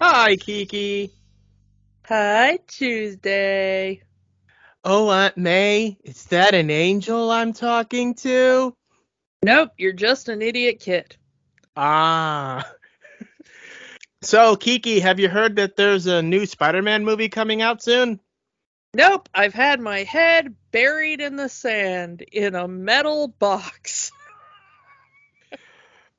Hi, Kiki. Hi, Tuesday. Oh, Aunt May, is that an angel I'm talking to? Nope, you're just an idiot kid. Ah. So, Kiki, have you heard that there's a new Spider-Man movie coming out soon? Nope, I've had my head buried in the sand in a metal box.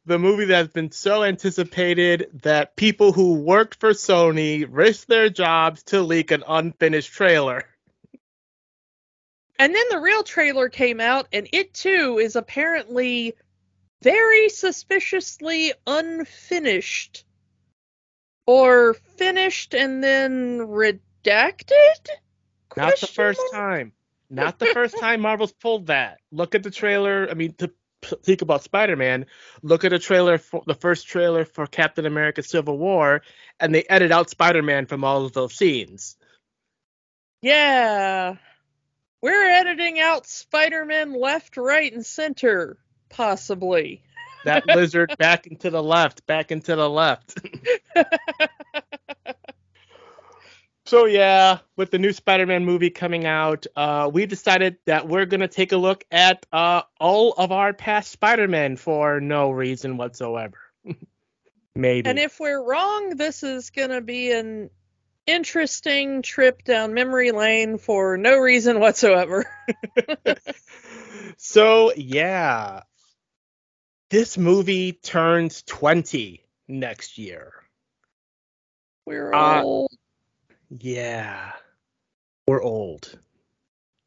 The movie that's been so anticipated that people who worked for Sony risked their jobs to leak an unfinished trailer. And then the real trailer came out, and it, too, is apparently very suspiciously unfinished. Or finished and then redacted? Not the first time. Not the first time Marvel's pulled that. Look at the trailer. I mean, to speak about Spider-Man, look at the first trailer for Captain America Civil War, and they edit out Spider-Man from all of those scenes. Yeah. We're editing out Spider-Man left, right, and center, possibly. That lizard back into the left. So, yeah, with the new Spider-Man movie coming out, we decided that we're going to take a look at all of our past Spider-Man for no reason whatsoever. Maybe. And if we're wrong, this is going to be an interesting trip down memory lane for no reason whatsoever. So, yeah. This movie turns 20 next year. We're old. Yeah, we're old.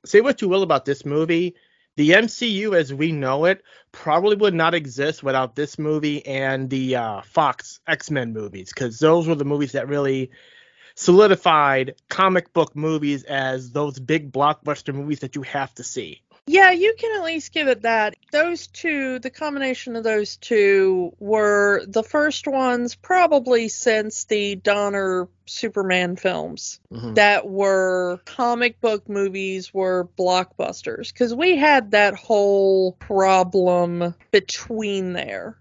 Say what you will about this movie. The MCU as we know it probably would not exist without this movie and the Fox X-Men movies, because those were the movies that really solidified comic book movies as those big blockbuster movies that you have to see. Yeah, you can at least give it that. Those two, the combination of those two, were the first ones probably since the Donner Superman films that were comic book movies, were blockbusters. Because we had that whole problem between there,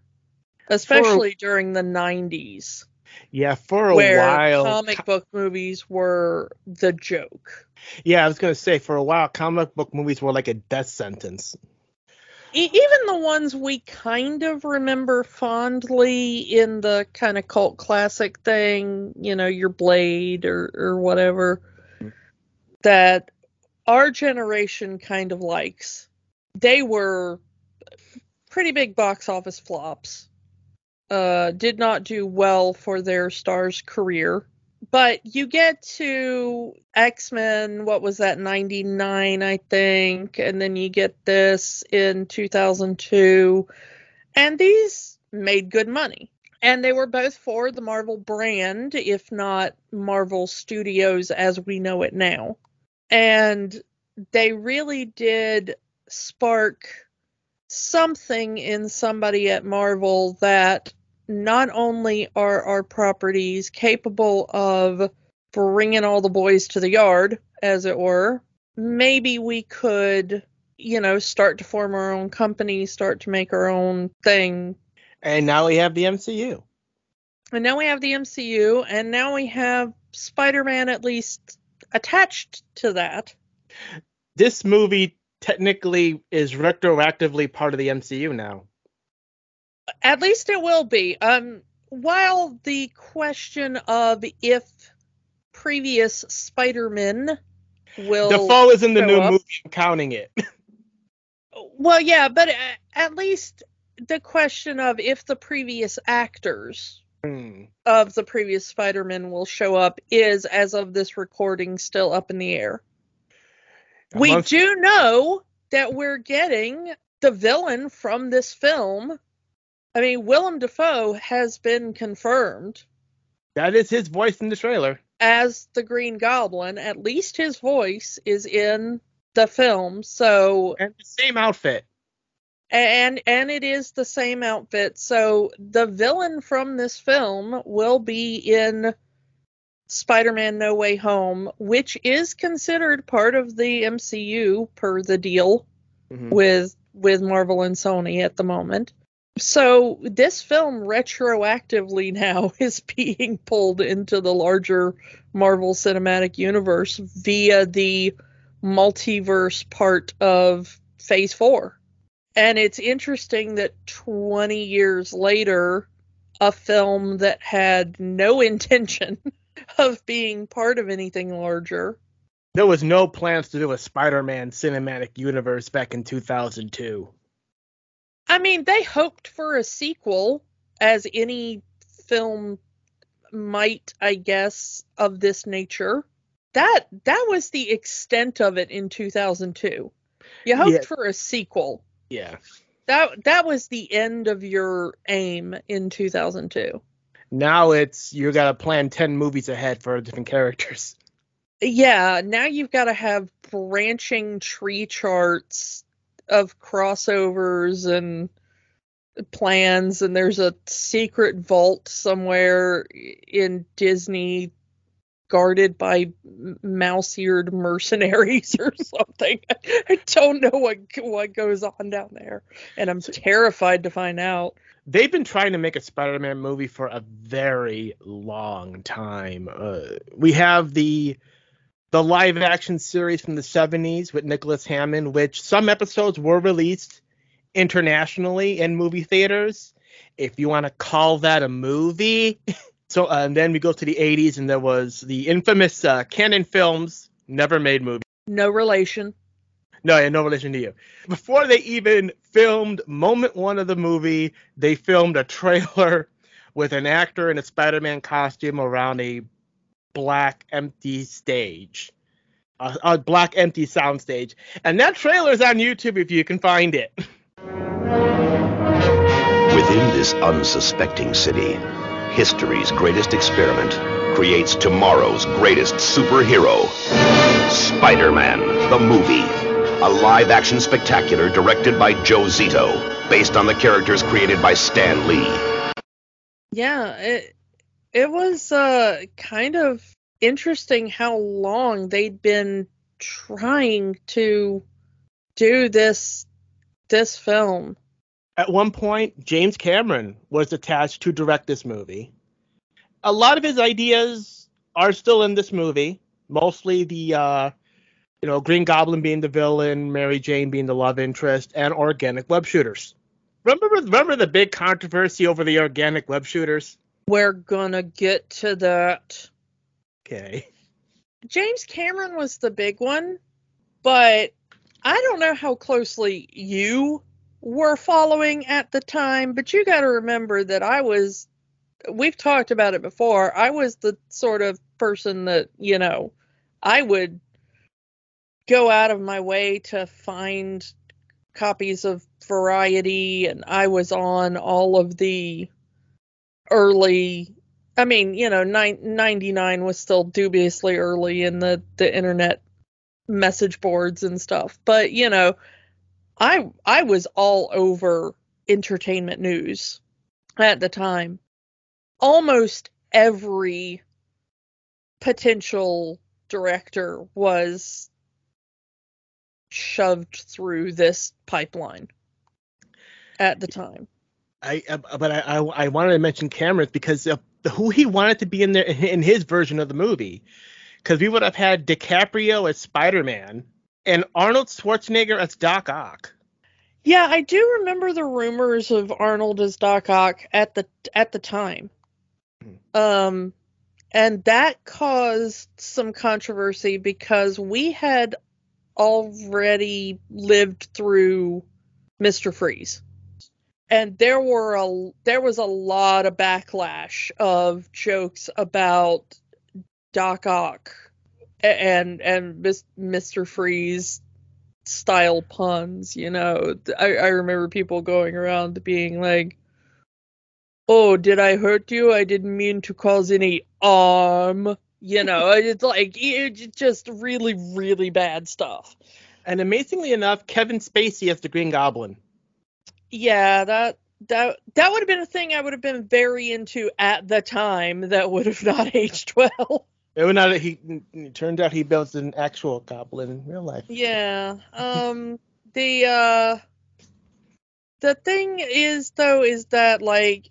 especially during the 90s. Yeah, for a while. Where comic book movies were the joke. Yeah, I was going to say, for a while, comic book movies were like a death sentence. Even the ones we kind of remember fondly in the kind of cult classic thing, you know, your Blade or whatever, that our generation kind of likes. They were pretty big box office flops. Did not do well for their star's career. But you get to X-Men, what was that, 99, I think, and then you get this in 2002. And these made good money. And they were both for the Marvel brand, if not Marvel Studios as we know it now. And they really did spark something in somebody at Marvel that not only are our properties capable of bringing all the boys to the yard, as it were, maybe we could, you know, start to form our own company, start to make our own thing. And now we have the MCU. And now we have Spider-Man at least attached to that. This movie technically is retroactively part of the MCU now. At least it will be. While the question of if previous Spider-Men will Dafoe is in the new movie, I'm counting it. Well, yeah, but at least the question of if the previous actors of the previous Spider-Men will show up is, as of this recording, still up in the air. We do know that we're getting the villain from this film. I mean, Willem Dafoe has been confirmed. That is his voice in the trailer. as the Green Goblin. At least his voice is in the film. So, and the same outfit. And it is the same outfit. So the villain from this film will be in Spider-Man No Way Home, which is considered part of the MCU per the deal with Marvel and Sony at the moment. So this film retroactively now is being pulled into the larger Marvel Cinematic Universe via the multiverse part of Phase 4. And it's interesting that 20 years later, a film that had no intention of being part of anything larger. There was no plans to do a Spider-Man Cinematic Universe back in 2002. I mean, they hoped for a sequel, as any film might, I guess, of this nature. That was the extent of it in 2002. You hoped for a sequel. Yeah. That was the end of your aim in 2002. Now it's, you got to plan 10 movies ahead for different characters. Yeah, now you've got to have branching tree charts of crossovers and plans, and there's a secret vault somewhere in Disney guarded by mouse-eared mercenaries or something. I don't know what goes on down there, and I'm terrified to find out. They've been trying to make a Spider-Man movie for a very long time. We have the live-action series from the 70s with Nicholas Hammond, which some episodes were released internationally in movie theaters, if you want to call that a movie. So and then we go to the 80s, and there was the infamous Cannon films, never made movies. No relation. No, yeah, no relation to you. Before they even filmed moment one of the movie, they filmed a trailer with an actor in a Spider-Man costume around a black empty stage, a black empty soundstage. And that trailer is on YouTube if you can find it. Within this unsuspecting city, history's greatest experiment creates tomorrow's greatest superhero, Spider-Man, the movie. A live-action spectacular directed by Joe Zito, based on the characters created by Stan Lee. Yeah, it was kind of interesting how long they'd been trying to do this film. At one point, James Cameron was attached to direct this movie. A lot of his ideas are still in this movie, mostly the... you know, Green Goblin being the villain, Mary Jane being the love interest, and organic web shooters. Remember the big controversy over the organic web shooters? We're gonna get to that. Okay. James Cameron was the big one, but I don't know how closely you were following at the time, but you gotta remember that we've talked about it before, I was the sort of person that, you know, I would go out of my way to find copies of Variety, and I was on all of the early, 99 was still dubiously early in the internet message boards and stuff. But, you know, I was all over entertainment news at the time. Almost every potential director was shoved through this pipeline at the time. I wanted to mention Cameron because of who he wanted to be in there in his version of the movie, because we would have had DiCaprio as Spider-Man and Arnold Schwarzenegger as Doc Ock. Yeah, I do remember the rumors of Arnold as Doc Ock at the time, and that caused some controversy because we had already lived through Mr. Freeze, and there was a lot of backlash of jokes about Doc Ock and Mr. Freeze style puns. You know, I remember people going around being like, "Oh, did I hurt you? I didn't mean to cause any harm." You know, it's like, it's just really, really bad stuff. And amazingly enough, Kevin Spacey as the Green Goblin. Yeah, that would have been a thing I would have been very into at the time. That would have not aged well. It would not. It turned out he built an actual goblin in real life. Yeah. The thing is, though, is that, like,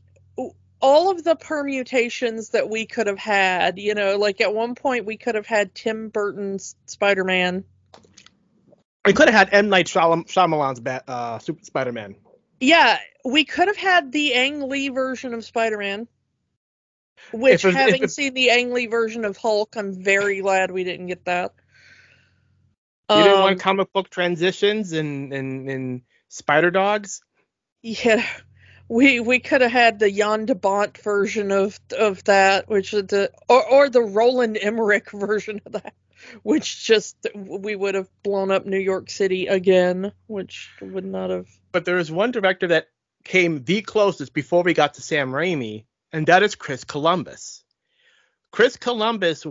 all of the permutations that we could have had, you know, like at one point we could have had Tim Burton's Spider-Man. We could have had M. Night Shyamalan's Spider-Man. Yeah, we could have had the Ang Lee version of Spider-Man, which, having seen the Ang Lee version of Hulk, I'm very glad we didn't get that. You didn't want comic book transitions and spider dogs? Yeah, we could have had the Jan de Bont version of that, which is or the Roland Emmerich version of that. Which just, we would have blown up New York City again, which would not have. But there is one director that came the closest before we got to Sam Raimi, and that is Chris Columbus. Chris Columbus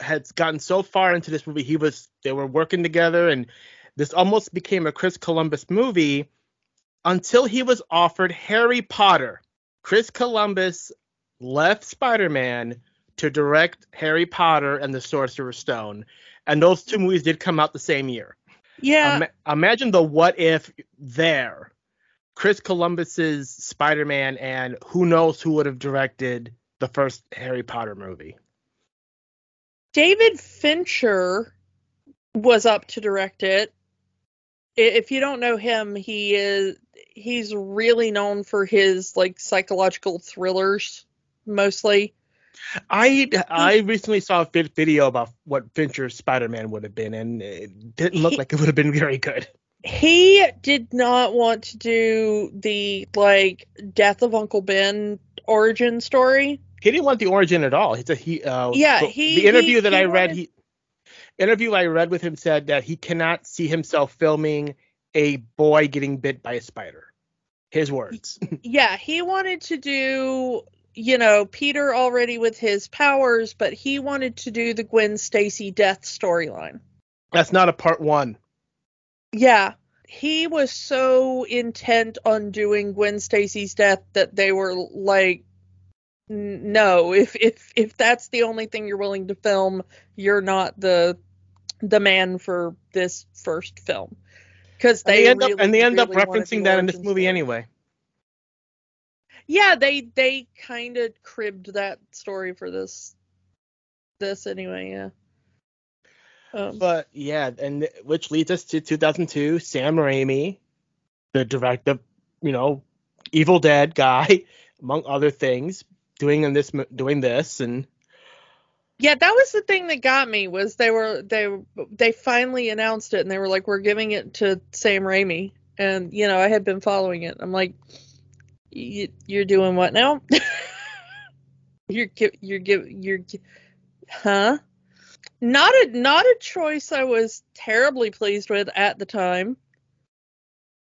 had gotten so far into this movie, they were working together, and this almost became a Chris Columbus movie until he was offered Harry Potter. Chris Columbus left Spider-Man to direct Harry Potter and the Sorcerer's Stone. And those two movies did come out the same year. Yeah. Imagine the what if there. Chris Columbus's Spider-Man, and who knows who would have directed the first Harry Potter movie. David Fincher was up to direct it. If you don't know him, he's really known for his, like, psychological thrillers, mostly. I recently saw a video about what Fincher's Spider-Man would have been, and it didn't look like it would have been very good. He did not want to do the, like, Death of Uncle Ben origin story. He didn't want the origin at all. The interview I read with him said that he cannot see himself filming a boy getting bit by a spider. His words. Yeah, he wanted to do, you know, Peter already with his powers, but he wanted to do the Gwen Stacy death storyline. That's not a part one. Yeah. He was so intent on doing Gwen Stacy's death that they were like, no, if that's the only thing you're willing to film, you're not the man for this first film. Because they end up referencing that in this movie anyway. Yeah, they kind of cribbed that story for this anyway, yeah. But, yeah, and which leads us to 2002, Sam Raimi, the director, you know, Evil Dead guy, among other things, doing this, and... Yeah, that was the thing that got me, was they finally announced it, and they were like, we're giving it to Sam Raimi, and, you know, I had been following it, I'm like... You're doing what now? Huh? Not a choice I was terribly pleased with at the time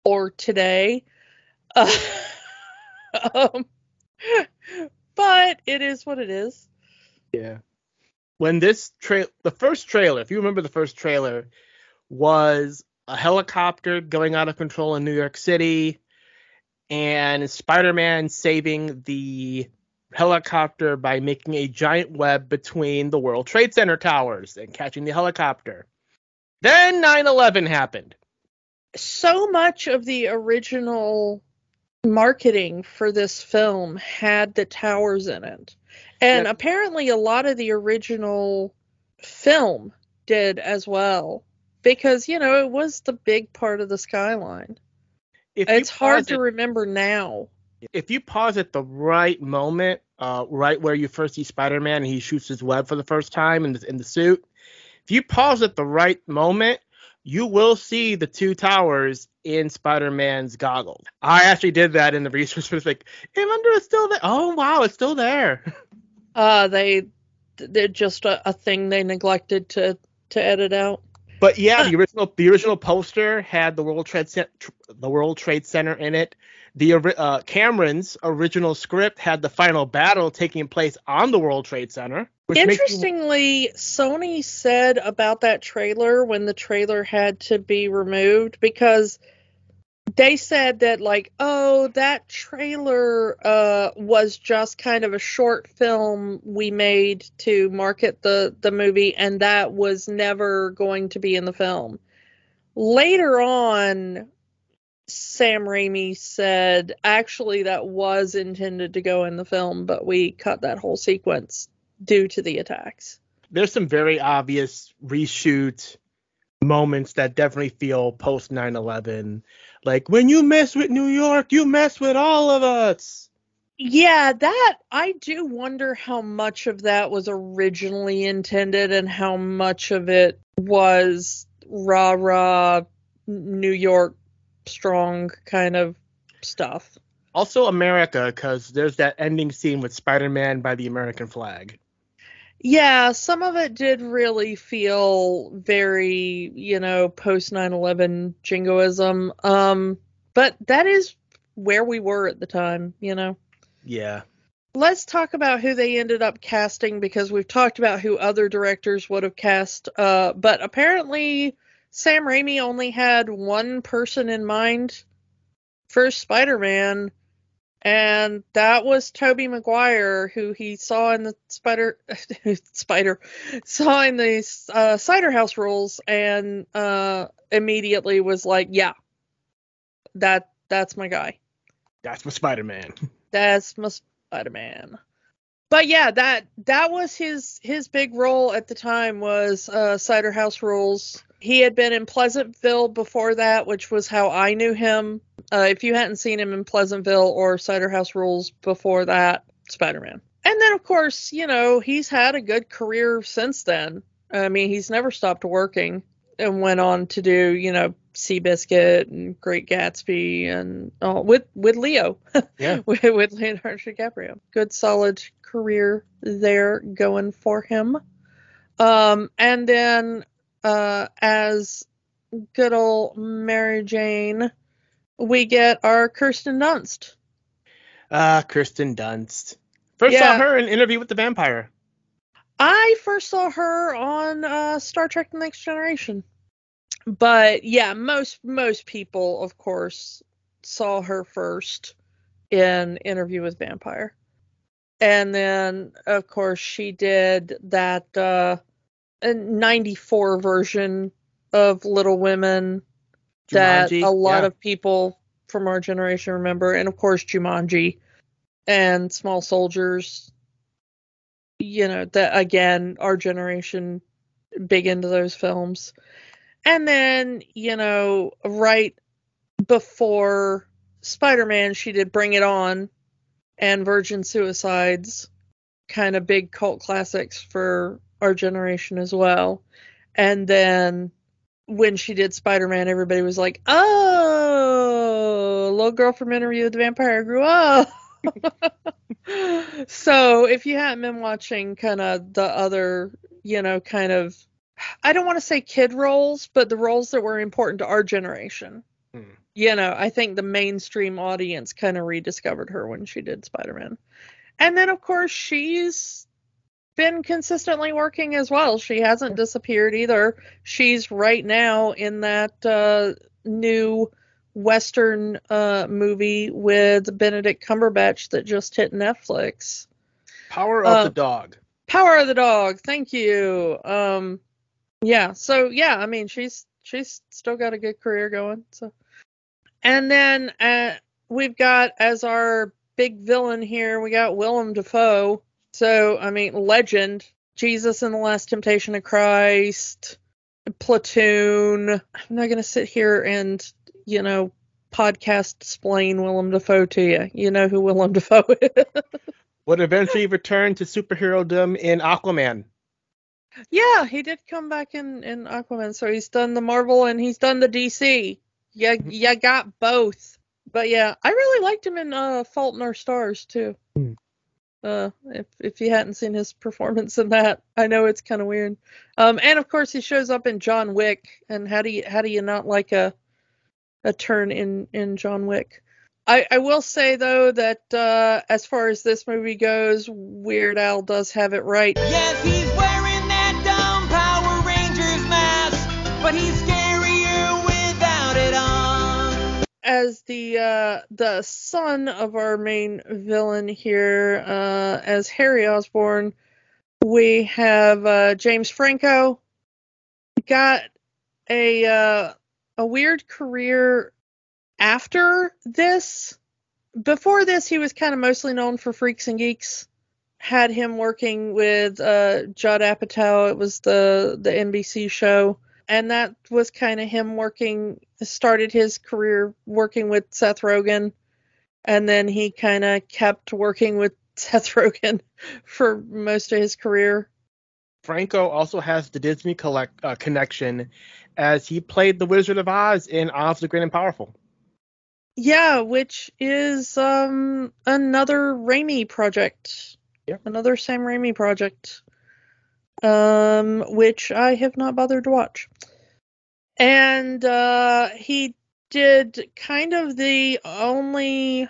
or today, but it is what it is. Yeah. When the first trailer, if you remember, the first trailer was a helicopter going out of control in New York City. And Spider-Man saving the helicopter by making a giant web between the World Trade Center towers and catching the helicopter. Then 9/11 happened. So much of the original marketing for this film had the towers in it. And apparently a lot of the original film did as well. Because, you know, it was the big part of the skyline. It's hard to remember now. If you pause at the right moment, right where you first see Spider-Man and he shoots his web for the first time in the suit, if you pause at the right moment, you will see the two towers in Spider-Man's goggles. I actually did that in the research. It's like, I wonder it's still there. Oh, wow, it's still there. They're just a thing they neglected to edit out. But yeah, the original poster had the World Trade Center in it. The Cameron's original script had the final battle taking place on the World Trade Center, Interestingly, Sony said about that trailer when the trailer had to be removed, because they said that, like, oh, that trailer was just kind of a short film we made to market the movie, and that was never going to be in the film. Later on, Sam Raimi said, actually, that was intended to go in the film, but we cut that whole sequence due to the attacks. There's some very obvious reshoot moments that definitely feel post 9/11. Like, when you mess with New York, you mess with all of us. Yeah, that, I do wonder how much of that was originally intended and how much of it was rah-rah New York strong kind of stuff. Also America, because there's that ending scene with Spider-Man by the American flag. Yeah, some of it did really feel very, you know, post 9/11 jingoism. But that is where we were at the time, you know. Yeah. Let's talk about who they ended up casting, because we've talked about who other directors would have cast. But apparently Sam Raimi only had one person in mind for Spider-Man. And that was Tobey Maguire, who he saw in the Cider House Rules, and immediately was like, yeah, that's my guy. That's my Spider-Man. But yeah, that was his big role at the time, was Cider House Rules. He had been in Pleasantville before that, which was how I knew him. If you hadn't seen him in Pleasantville or Cider House Rules before that, Spider-Man. And then, of course, you know, he's had a good career since then. I mean, he's never stopped working, and went on to do, you know, Seabiscuit and Great Gatsby and all with Leo. Yeah. with Leonardo DiCaprio. Good, solid career there going for him. And then... as good old Mary Jane, we get our Kirsten Dunst. Kirsten Dunst. First saw her in Interview with the Vampire. I first saw her on Star Trek: The Next Generation. But yeah, most people, of course, saw her first in Interview with Vampire. And then, of course, she did that... a 94 version of Little Women that Jumanji, a lot of people from our generation remember. And of course, Jumanji and Small Soldiers, you know, that again, our generation big into those films. And then, you know, right before Spider-Man, she did Bring It On and Virgin Suicides, kind of big cult classics for our generation as well. And then when she did Spider-Man, everybody was like, oh, little girl from Interview with the Vampire grew up. So if you haven't been watching kind of the other, you know, kind of, I don't want to say kid roles, but the roles that were important to our generation, you know, I think the mainstream audience kind of rediscovered her when she did Spider-Man. And then, of course, she's been consistently working as well. She hasn't disappeared either. She's right now in that new Western movie with Benedict Cumberbatch that just hit Netflix. Power of the Dog. Thank you. Yeah. So yeah, I mean, she's still got a good career going. So, and then we've got as our big villain here, we got Willem Dafoe. So, I mean, legend, Jesus and the Last Temptation of Christ, Platoon. I'm not going to sit here and, you know, podcast-splain Willem Dafoe to you. You know who Willem Dafoe is. Would eventually return to superhero-dom in Aquaman. Yeah, he did come back in Aquaman. So he's done the Marvel and he's done the DC. Yeah, you got both. But yeah, I really liked him in Fault in Our Stars too. If you hadn't seen his performance in that, I know it's kind of weird. And of course he shows up in John Wick. And how do you not like a turn in John Wick? I will say, though, that as far as this movie goes, Weird Al does have it right. Yes, he's wearing that dumb Power Rangers mask, but he's scarier without it on. As the son of our main villain here, as Harry Osborn, we have James Franco. Got a weird career after this. Before this, he was kind of mostly known for Freaks and Geeks. Had him working with Judd Apatow. It was the NBC show. And that was kind of him working, started his career working with Seth Rogen. And then he kind of kept working with Seth Rogen for most of his career. Franco also has the Disney connection, as he played the Wizard of Oz in Oz the Great and Powerful. Yeah, which is another Raimi project. Yep. Another Sam Raimi project, which I have not bothered to watch. And he did kind of the only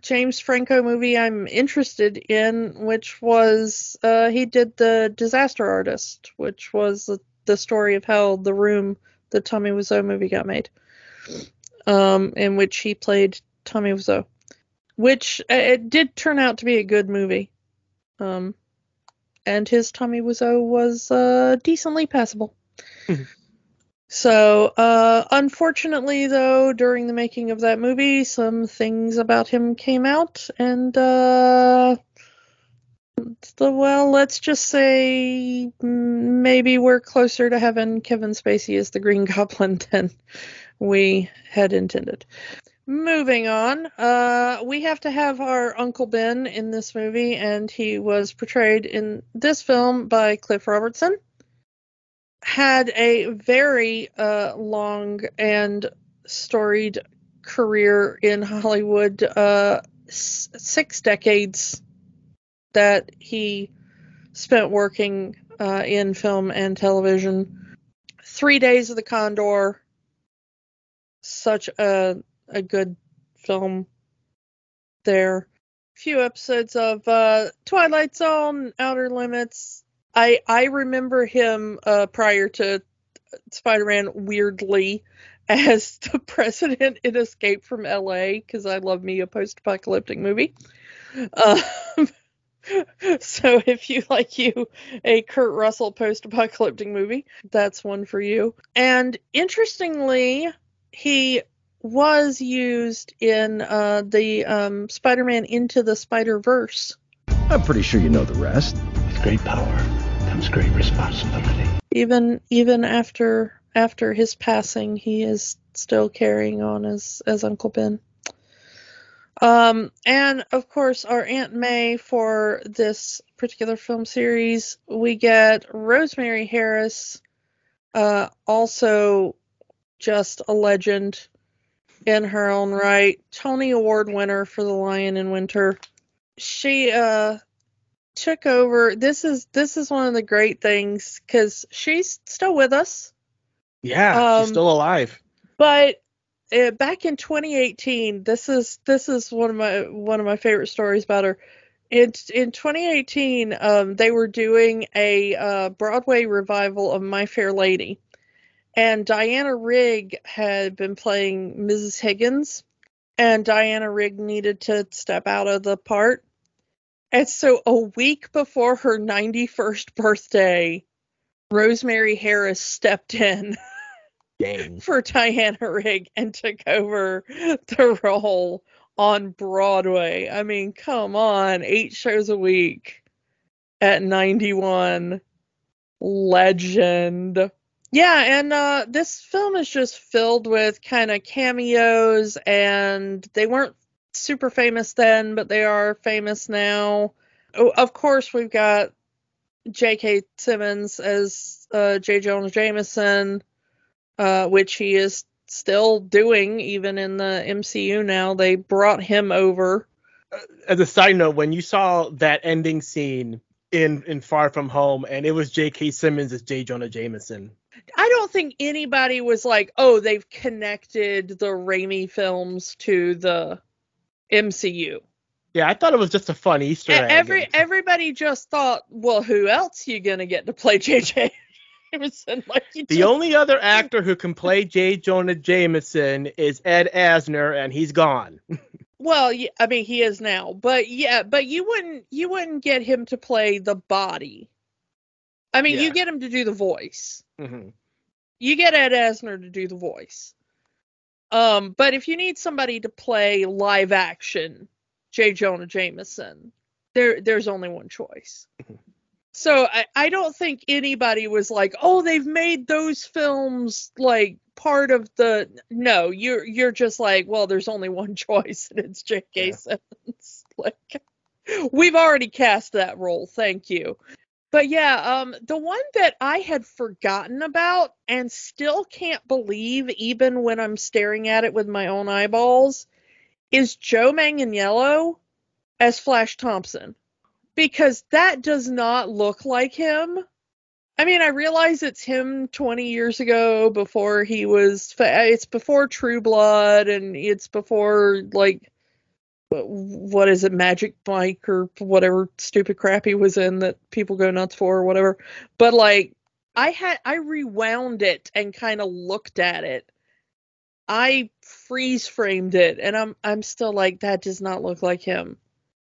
James Franco movie I'm interested in, which was he did The Disaster Artist, which was the story of how The Room, the Tommy Wiseau movie, got made, in which he played Tommy Wiseau, which it did turn out to be a good movie, and his Tommy Wiseau was decently passable. So, unfortunately, though, during the making of that movie, some things about him came out, and, let's just say maybe we're closer to having Kevin Spacey as the Green Goblin than we had intended. Moving on, we have to have our Uncle Ben in this movie, and he was portrayed in this film by Cliff Robertson. Had a very long and storied career in Hollywood, 6 decades that he spent working in film and television. 3 Days of the Condor, such a good film there. A few episodes of Twilight Zone, Outer Limits. I remember him prior to Spider-Man weirdly as the president in Escape from L.A. because I love me a post-apocalyptic movie. So if you like you a Kurt Russell post-apocalyptic movie, that's one for you. And interestingly, he was used in the Spider-Man Into the Spider-Verse. I'm pretty sure you know the rest. With great power comes great responsibility. Even after his passing, he is still carrying on as Uncle Ben. And of course, our Aunt May for this particular film series, we get Rosemary Harris, also just a legend in her own right, Tony Award winner for The Lion in Winter. She took over. This is one of the great things because she's still with us. Yeah, she's still alive. But back in 2018, this is one of my favorite stories about her. In 2018, they were doing a Broadway revival of My Fair Lady, and Diana Rigg had been playing Mrs. Higgins, and Diana Rigg needed to step out of the part. And so a week before her 91st birthday, Rosemary Harris stepped in for Diana Rigg and took over the role on Broadway. I mean, come on, 8 shows a week at 91. Legend. Yeah, and this film is just filled with kind of cameos, and they weren't super famous then, but they are famous now. Oh, of course, we've got J.K. Simmons as J. Jonah Jameson, which he is still doing even in the MCU now. They brought him over. As a side note, when you saw that ending scene in Far From Home, and it was J.K. Simmons as J. Jonah Jameson, I don't don't think anybody was like, oh, they've connected the Raimi films to the MCU. Yeah, I thought it was just a fun Easter egg. Everybody just thought, well, who else you gonna get to play J.J. Jameson? Like the only other actor who can play J. Jonah Jameson is Ed Asner, and he's gone. Well, yeah, I mean, he is now, but yeah, but you wouldn't get him to play the body. I mean, yeah. You get him to do the voice. Mm-hmm. You get Ed Asner to do the voice. But if you need somebody to play live action J. Jonah Jameson, there's only one choice. Mm-hmm. So I don't think anybody was like, oh, they've made those films like part of the... No, you're just like, well, there's only one choice, and it's J.K. Simmons. Like, we've already cast that role, thank you. But yeah, the one that I had forgotten about and still can't believe, even when I'm staring at it with my own eyeballs, is Joe Manganiello as Flash Thompson. Because that does not look like him. I mean, I realize it's him 20 years ago before he was... It's before True Blood, and it's before, like... What is it, Magic Mike or whatever stupid crap he was in that people go nuts for or whatever. But, like, I rewound it and kind of looked at it. I freeze-framed it, and I'm still like, that does not look like him.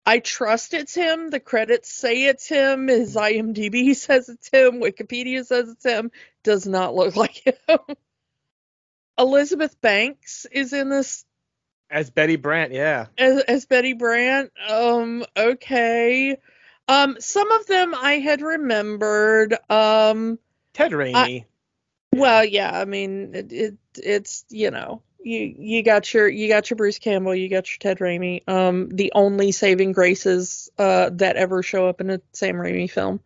I trust it's him. The credits say it's him. His IMDb says it's him. Wikipedia says it's him. Does not look like him. Elizabeth Banks is in this. As Betty Brant, yeah. As Betty Brant. Okay. Some of them I had remembered. Ted Raimi. Well, yeah. I mean, it's you know. You got your Bruce Campbell, you got your Ted Raimi. The only saving graces that ever show up in a Sam Raimi film.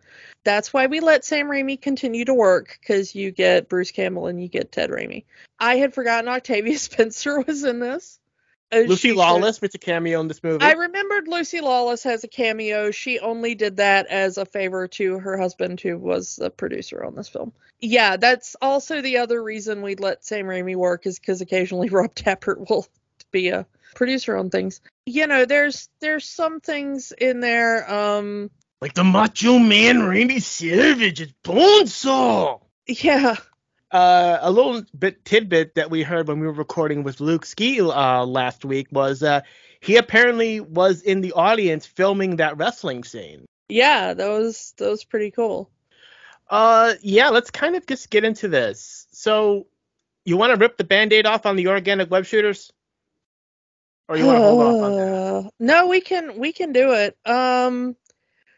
That's why we let Sam Raimi continue to work, because you get Bruce Campbell and you get Ted Raimi. I had forgotten Octavia Spencer was in this. Lucy Lawless makes a cameo in this movie. I remembered Lucy Lawless has a cameo. She only did that as a favor to her husband, who was the producer on this film. Yeah, that's also the other reason we let Sam Raimi work, is because occasionally Rob Tappert will be a producer on things. You know, there's some things in there. Like the Macho Man Randy Savage's Bonesaw. Yeah. A little bit tidbit that we heard when we were recording with Luke Ski last week was he apparently was in the audience filming that wrestling scene. Yeah, that was pretty cool. Yeah, let's kind of just get into this. So you want to rip the Band-Aid off on the organic web shooters? Or you want to hold off on that? No, we can do it.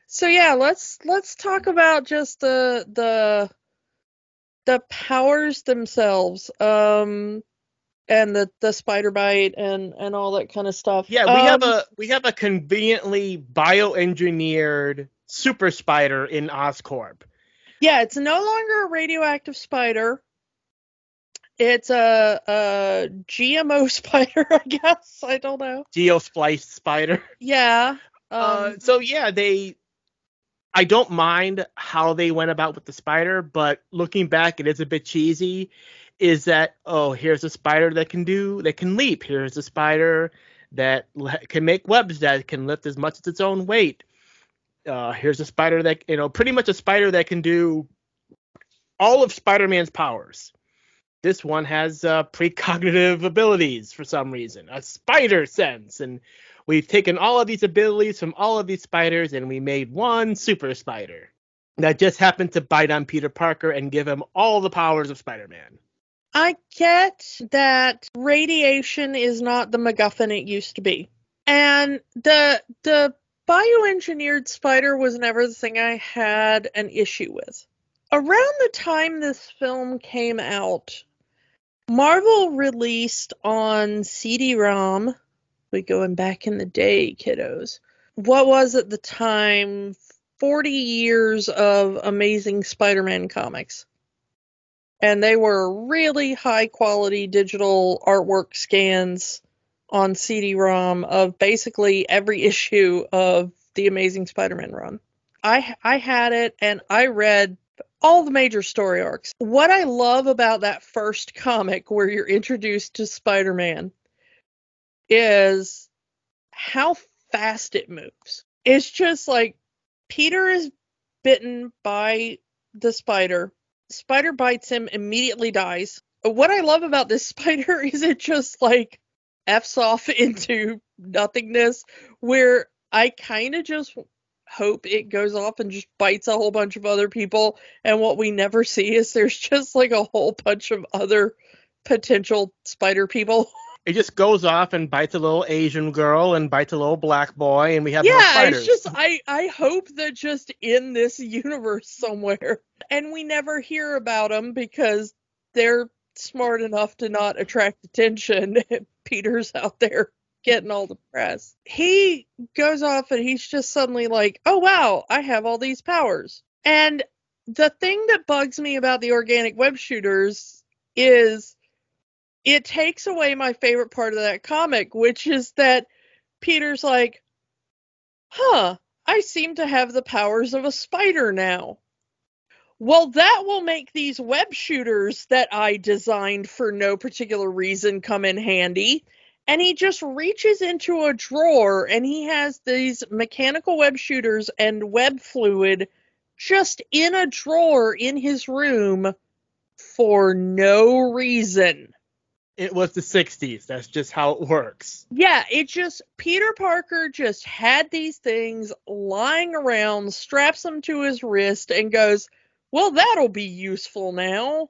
So yeah, let's talk about just the powers themselves, and the spider bite and all that kind of stuff. Yeah, we have a conveniently bioengineered super spider in Oscorp. Yeah, it's no longer a radioactive spider. It's a GMO spider, I guess. I don't know. Geospliced spider. Yeah. So yeah, I don't mind how they went about with the spider, but looking back, it is a bit cheesy. Is that, oh, here's a spider that can leap. Here's a spider that can make webs that can lift as much as its own weight. Here's a spider that, you know, pretty much a spider that can do all of Spider-Man's powers. This one has precognitive abilities for some reason, a spider sense, and we've taken all of these abilities from all of these spiders, and we made one super spider that just happened to bite on Peter Parker and give him all the powers of Spider-Man. I get that radiation is not the MacGuffin it used to be. And the bioengineered spider was never the thing I had an issue with. Around the time this film came out, Marvel released on CD-ROM... We're going back in the day, kiddos. What was at the time 40 years of amazing Spider-Man comics. And they were really high-quality digital artwork scans on CD-ROM of basically every issue of the Amazing Spider-Man run. I had it, and I read all the major story arcs. What I love about that first comic where you're introduced to Spider-Man is how fast it moves. It's just like Peter is bitten by the spider. Spider bites him, immediately dies. What I love about this spider is it just like F's off into nothingness, where I kind of just hope it goes off and just bites a whole bunch of other people. And what we never see is there's just like a whole bunch of other potential spider people. It just goes off and bites a little Asian girl and bites a little black boy, and we have more spiders. Yeah, it's just, I hope that just in this universe somewhere. And we never hear about them because they're smart enough to not attract attention. Peter's out there getting all the press. He goes off and he's just suddenly like, oh, wow, I have all these powers. And the thing that bugs me about the organic web shooters is it takes away my favorite part of that comic, which is that Peter's like, huh, I seem to have the powers of a spider now. Well, that will make these web shooters that I designed for no particular reason come in handy. And he just reaches into a drawer and he has these mechanical web shooters and web fluid just in a drawer in his room for no reason. It was the 60s. That's just how it works. Yeah, it just, Peter Parker just had these things lying around, straps them to his wrist, and goes, well, that'll be useful now.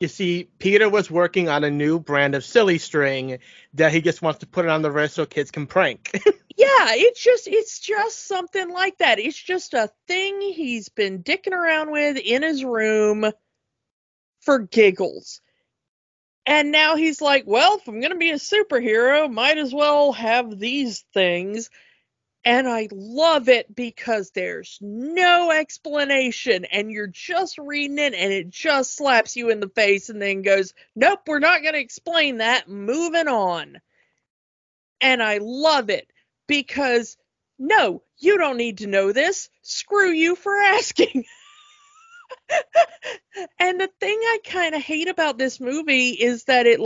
You see, Peter was working on a new brand of silly string that he just wants to put it on the wrist so kids can prank. Yeah, it's just something like that. It's just a thing he's been dicking around with in his room for giggles. And now he's like, well, if I'm going to be a superhero, might as well have these things. And I love it because there's no explanation and you're just reading it and it just slaps you in the face and then goes, nope, we're not going to explain that. Moving on. And I love it because, no, you don't need to know this. Screw you for asking. And the thing I kind of hate about this movie is that it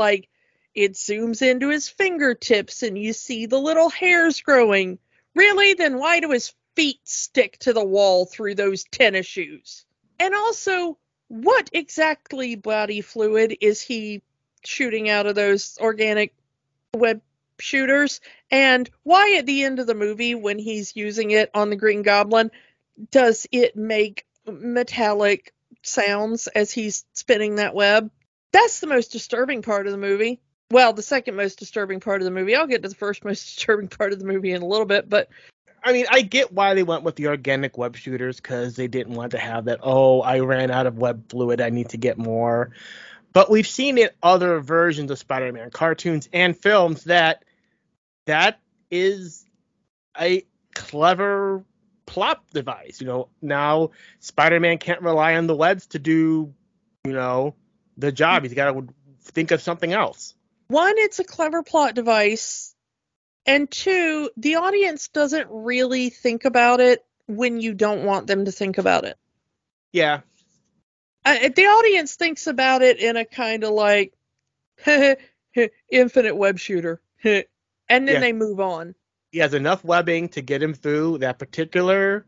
zooms into his fingertips and you see the little hairs growing. Really? Then why do his feet stick to the wall through those tennis shoes? And also, what exactly body fluid is he shooting out of those organic web shooters? And why at the end of the movie, when he's using it on the Green Goblin, does it make metallic sounds as he's spinning that web? That's the most disturbing part of the movie. Well, the second most disturbing part of the movie. I'll get to the first most disturbing part of the movie in a little bit, but I mean, I get why they went with the organic web shooters, because they didn't want to have that, oh, I ran out of web fluid, I need to get more. But we've seen in other versions of Spider-Man cartoons and films that is a clever plot device. You know, now Spider-Man can't rely on the webs to do, you know, the job. He's got to think of something else. One, it's a clever plot device, and two, the audience doesn't really think about it when you don't want them to think about it. Yeah. The audience thinks about it in a kind of like, infinite web shooter, and then they move on. He has enough webbing to get him through that particular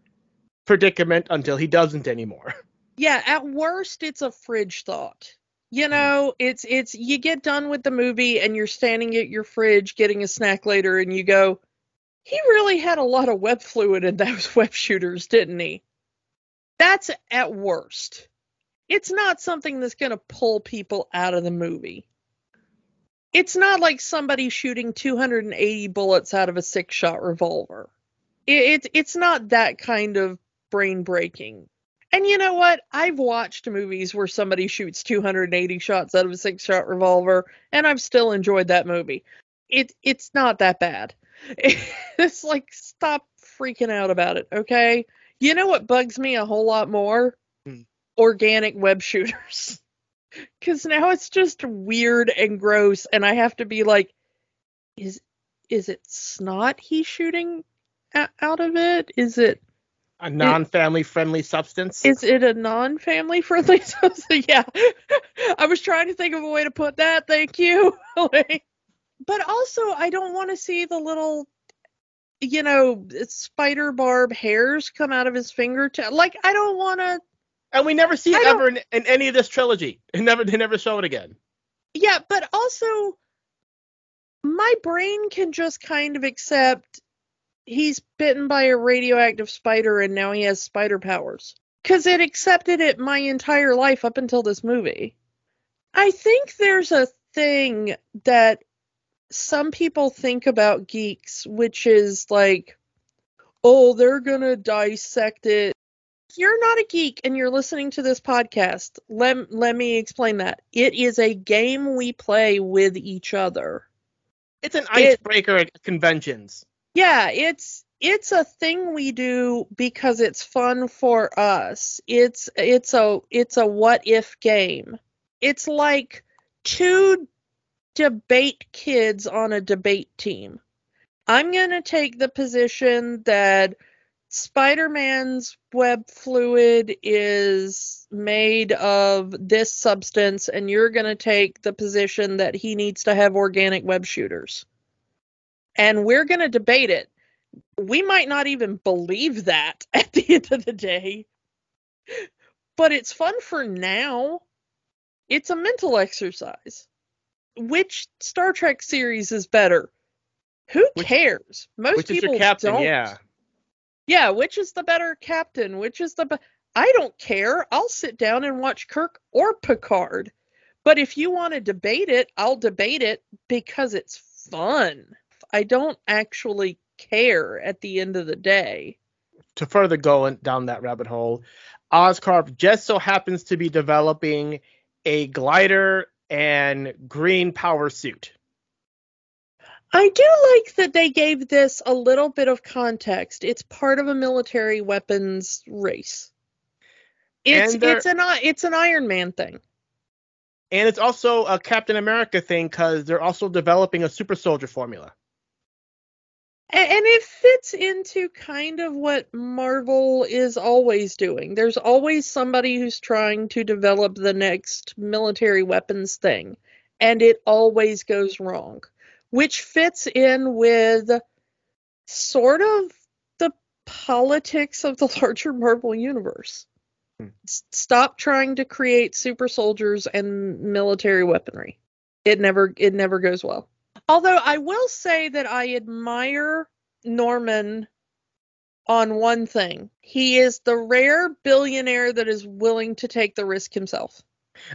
predicament until he doesn't anymore. Yeah, at worst, it's a fridge thought. You know, it's you get done with the movie and you're standing at your fridge getting a snack later and you go, he really had a lot of web fluid in those web shooters, didn't he? That's at worst. It's not something that's going to pull people out of the movie. It's not like somebody shooting 280 bullets out of a 6-shot revolver. It's not that kind of brain breaking. And you know what? I've watched movies where somebody shoots 280 shots out of a 6-shot revolver, and I've still enjoyed that movie. It's not that bad. It's like, stop freaking out about it, okay? You know what bugs me a whole lot more? Organic web shooters. Because now it's just weird and gross, and I have to be like, is it snot he's shooting out of it? Is it... A non-family friendly substance? Is it a non-family friendly substance? Yeah. I was trying to think of a way to put that. Thank you. But also, I don't want to see the little, you know, spider barb hairs come out of his fingertip. Like, I don't want to. And we never see it ever in any of this trilogy. They never show it again. Yeah, but also, my brain can just kind of accept he's bitten by a radioactive spider and now he has spider powers. Because it accepted it my entire life up until this movie. I think there's a thing that some people think about geeks, which is like, oh, they're going to dissect it. If you're not a geek and you're listening to this podcast, let me explain that. It is a game we play with each other. It's an icebreaker at conventions. Yeah, it's a thing we do because it's fun for us. It's a what if game. It's like two debate kids on a debate team. I'm going to take the position that Spider-Man's web fluid is made of this substance, and you're going to take the position that he needs to have organic web shooters. And we're going to debate it. We might not even believe that at the end of the day. But it's fun for now. It's a mental exercise. Which Star Trek series is better? Who cares? Most people don't. Which is your captain, yeah. Yeah, which is the better captain? I don't care. I'll sit down and watch Kirk or Picard. But if you want to debate it, I'll debate it because it's fun. I don't actually care at the end of the day. To further go down that rabbit hole, Oscorp just so happens to be developing a glider and green power suit. I do like that they gave this a little bit of context. It's part of a military weapons race. It's an Iron Man thing. And it's also a Captain America thing because they're also developing a super soldier formula. And it fits into kind of what Marvel is always doing. There's always somebody who's trying to develop the next military weapons thing, and it always goes wrong, which fits in with sort of the politics of the larger Marvel universe. Stop trying to create super soldiers and military weaponry. It never goes well. Although I will say that I admire Norman on one thing. He is the rare billionaire that is willing to take the risk himself.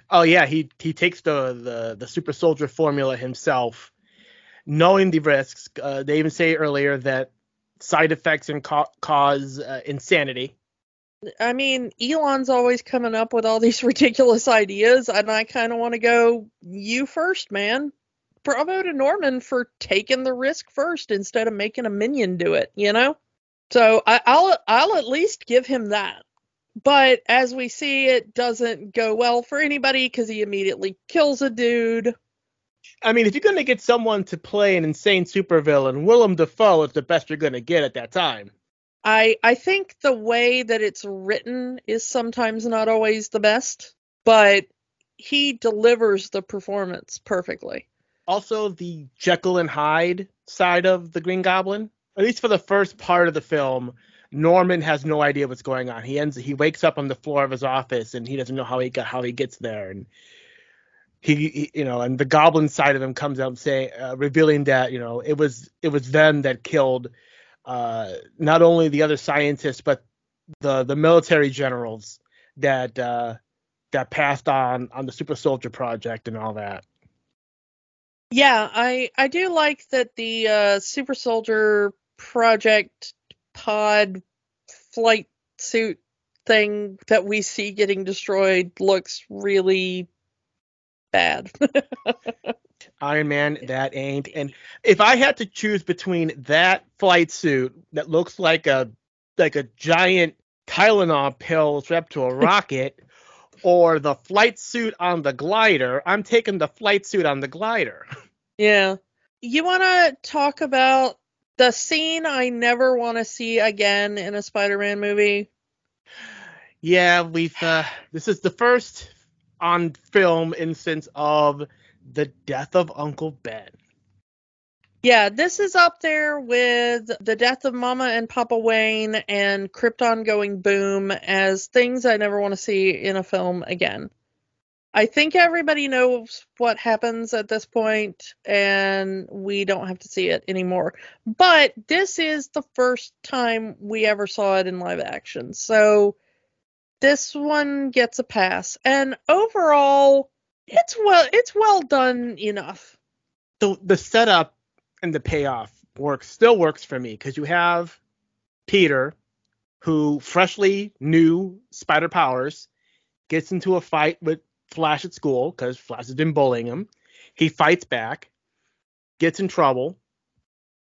Oh, yeah. He takes the super soldier formula himself, knowing the risks. They even say earlier that side effects can cause insanity. I mean, Elon's always coming up with all these ridiculous ideas, and I kind of want to go, you first, man. Bravo to Norman for taking the risk first instead of making a minion do it, you know? So I'll at least give him that. But as we see, it doesn't go well for anybody because he immediately kills a dude. I mean, if you're going to get someone to play an insane supervillain, Willem Dafoe is the best you're going to get at that time. I think the way that it's written is sometimes not always the best, but he delivers the performance perfectly. Also, the Jekyll and Hyde side of the Green Goblin, at least for the first part of the film, Norman has no idea what's going on. He wakes up on the floor of his office and he doesn't know how he gets there, and he you know, and the Goblin side of him comes out saying, revealing that, you know, it was them that killed not only the other scientists, but the military generals that passed on the Super Soldier Project and all that. Yeah, I do like that the Super Soldier Project pod flight suit thing that we see getting destroyed looks really bad. Iron Man, that ain't. And if I had to choose between that flight suit that looks like a giant Tylenol pill strapped to a rocket or the flight suit on the glider, I'm taking the flight suit on the glider. Yeah. You want to talk about The scene I never want to see again in a Spider-Man movie. Yeah, we've this is the first on film instance of the death of Uncle Ben. Yeah, this is up there with the death of Mama and Papa Wayne and Krypton going boom as things I never want to see in a film again. I think everybody knows what happens at this point, and we don't have to see it anymore. But this is the first time we ever saw it in live action, so this one gets a pass. And overall, it's well done enough. The setup and the payoff still works for me, because you have Peter, who freshly knew spider powers, gets into a fight with Flash at school because Flash has been bullying him. He fights back, gets in trouble.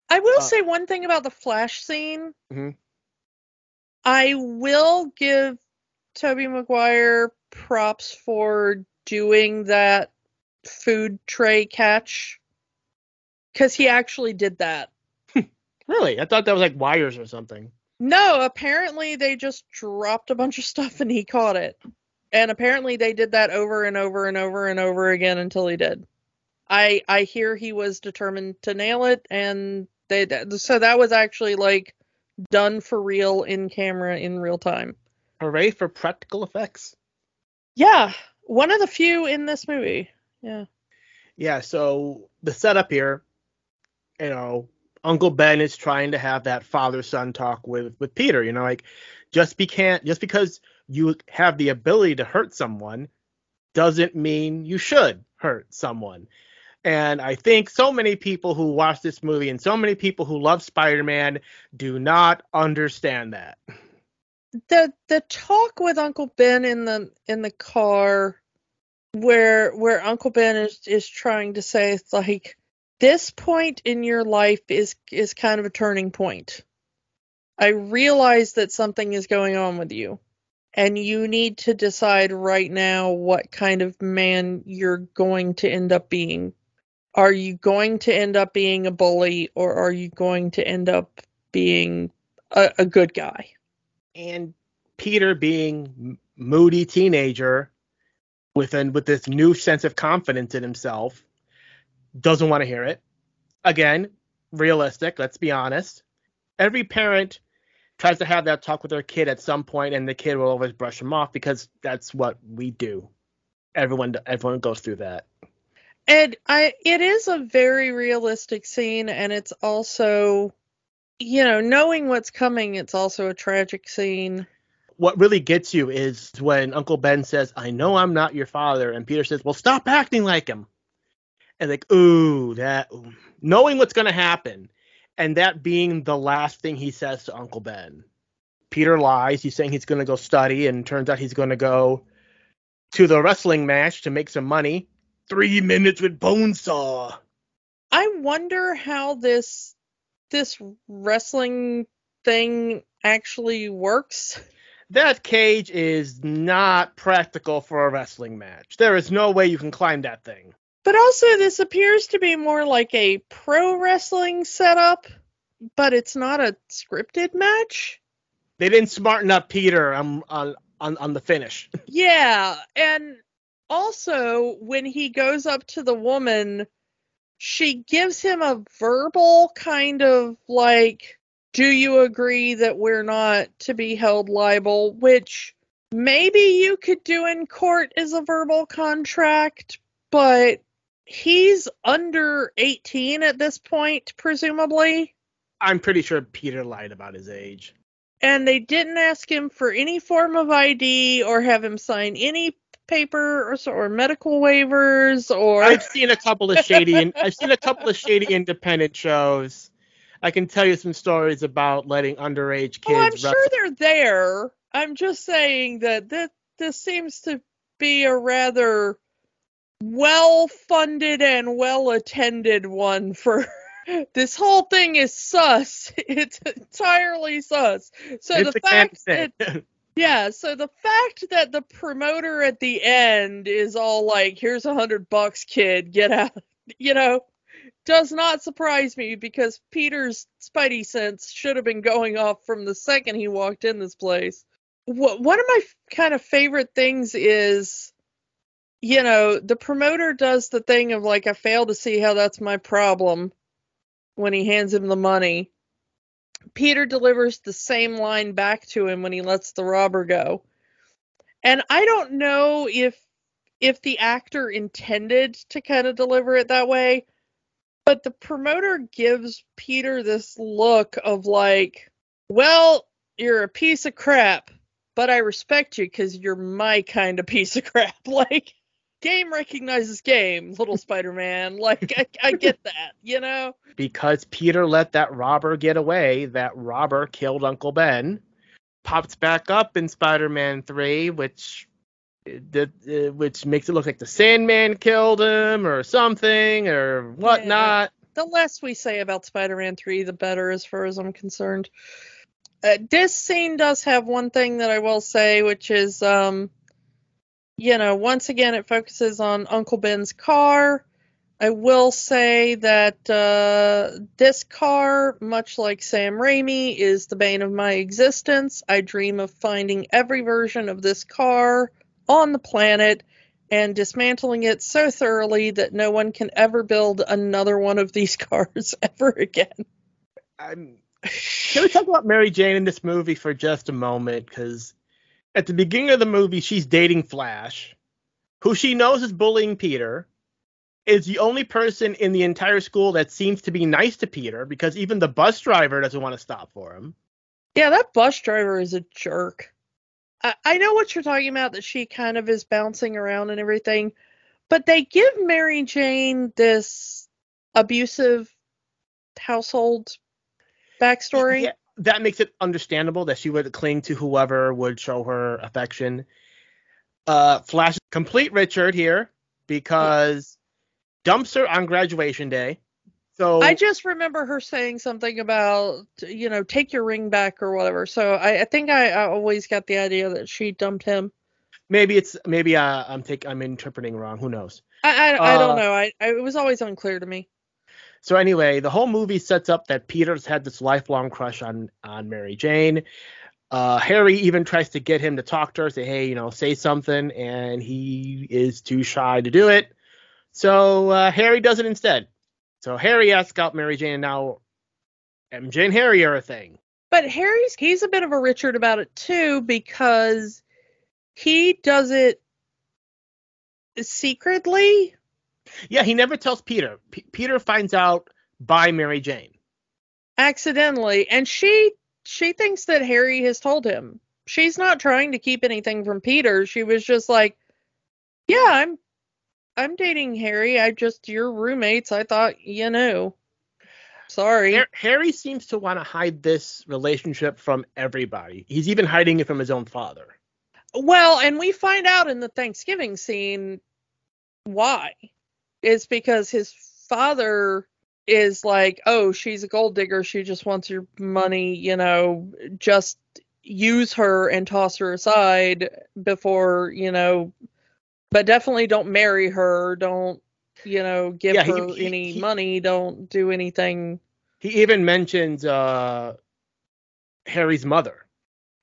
I will say one thing about the Flash scene. Mm-hmm. I will give Tobey Maguire props for doing that food tray catch, because he actually did that. Really? I thought that was like wires or something. No, apparently they just dropped a bunch of stuff and he caught it. And apparently they did that over and over and over and over again until he did. I hear he was determined to nail it, and they did. So that was actually like done for real in camera in real time. Hooray for practical effects. Yeah, one of the few in this movie. Yeah. Yeah, so the setup here, you know, Uncle Ben is trying to have that father-son talk with Peter, you know, like just because you have the ability to hurt someone doesn't mean you should hurt someone. And I think so many people who watch this movie and so many people who love Spider-Man do not understand that. The talk with Uncle Ben in the car where Uncle Ben is trying to say, like, this point in your life is kind of a turning point. I realize that something is going on with you, and you need to decide right now what kind of man you're going to end up being. Are you going to end up being a bully, or are you going to end up being a good guy? And Peter, being moody teenager with this new sense of confidence in himself, doesn't want to hear it. Again, realistic, let's be honest. Every parent tries to have that talk with their kid at some point, and the kid will always brush them off, because that's what we do. Everyone goes through that. And it is a very realistic scene, and it's also, you know, knowing what's coming, it's also a tragic scene. What really gets you is when Uncle Ben says, "I know I'm not your father," and Peter says, "Well, stop acting like him." And like, ooh, knowing what's going to happen. And that being the last thing he says to Uncle Ben. Peter lies. He's saying he's going to go study, and turns out he's going to go to the wrestling match to make some money. 3 minutes with Bonesaw. I wonder how this wrestling thing actually works. That cage is not practical for a wrestling match. There is no way you can climb that thing. But also, this appears to be more like a pro wrestling setup, but it's not a scripted match. They didn't smarten up Peter on the finish. Yeah, and also, when he goes up to the woman, she gives him a verbal kind of like, "Do you agree that we're not to be held liable?" Which maybe you could do in court as a verbal contract, but he's under 18 at this point, presumably. I'm pretty sure Peter lied about his age. And they didn't ask him for any form of ID or have him sign any paper or medical waivers or... I've seen a couple of shady independent shows. I can tell you some stories about letting underage kids... Well, I'm sure they're there. I'm just saying that this seems to be a rather well-funded and well-attended one for... This whole thing is sus. It's entirely sus. So the fact that the promoter at the end is all like, "Here's $100, kid, get out," you know, does not surprise me, because Peter's spidey sense should have been going off from the second he walked in this place. One of my kind of favorite things is, you know, the promoter does the thing of like, I fail to see how that's my problem when he hands him the money. Peter delivers the same line back to him when he lets the robber go. And I don't know if the actor intended to kind of deliver it that way, but the promoter gives Peter this look of like, well, you're a piece of crap, but I respect you because you're my kind of piece of crap. Like, game recognizes game, little Spider-Man. Like, I get that, you know? Because Peter let that robber get away, that robber killed Uncle Ben, popped back up in Spider-Man 3, which makes it look like the Sandman killed him or something or whatnot. Yeah. The less we say about Spider-Man 3, the better as far as I'm concerned. This scene does have one thing that I will say, which is, you know, once again, it focuses on Uncle Ben's car. I will say that this car, much like Sam Raimi, is the bane of my existence. I dream of finding every version of this car on the planet and dismantling it so thoroughly that no one can ever build another one of these cars ever again. Can we talk about Mary Jane in this movie for just a moment? Because at the beginning of the movie, she's dating Flash, who she knows is bullying Peter, is the only person in the entire school that seems to be nice to Peter, because even the bus driver doesn't want to stop for him. Yeah, that bus driver is a jerk. I know what you're talking about, that she kind of is bouncing around and everything, but they give Mary Jane this abusive household backstory. Yeah, that makes it understandable that she would cling to whoever would show her affection. Flash is complete Richard here, because dumps her on graduation day. So I just remember her saying something about, you know, take your ring back or whatever. So I think I always got the idea that she dumped him. Maybe I'm interpreting wrong. Who knows? I don't know. It was always unclear to me. So anyway, the whole movie sets up that Peter's had this lifelong crush on Mary Jane. Harry even tries to get him to talk to her, say, hey, you know, say something, and he is too shy to do it. So Harry does it instead. So Harry asks out Mary Jane, and now MJ and Harry are a thing. But he's a bit of a Richard about it, too, because he does it secretly. Yeah, he never tells Peter. Peter finds out by Mary Jane. Accidentally. And she thinks that Harry has told him. She's not trying to keep anything from Peter. She was just like, yeah, I'm dating Harry. You're roommates. I thought you knew. Sorry. Harry seems to want to hide this relationship from everybody. He's even hiding it from his own father. Well, and we find out in the Thanksgiving scene why. It's because his father is like, oh, she's a gold digger. She just wants your money, you know, just use her and toss her aside before, you know, but definitely don't marry her. Don't, you know, give her any money. Don't do anything. He even mentions Harry's mother.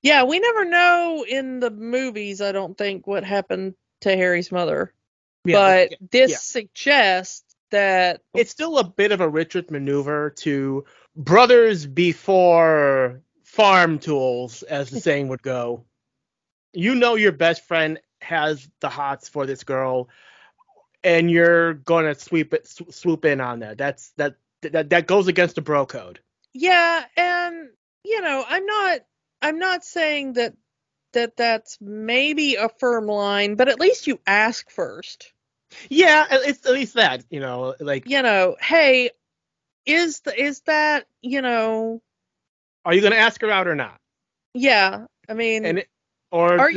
Yeah, we never know in the movies, I don't think, what happened to Harry's mother. Yeah, but this suggests that it's still a bit of a Richard maneuver to brothers before farm tools, as the saying would go. You know, your best friend has the hots for this girl, and you're gonna swoop in on that. That goes against the bro code. Yeah, and you know, I'm not saying that that's maybe a firm line, but at least you ask first. Yeah, it's at least that, you know, like, you know, hey, is that, you know, are you going to ask her out or not? Yeah, I mean, are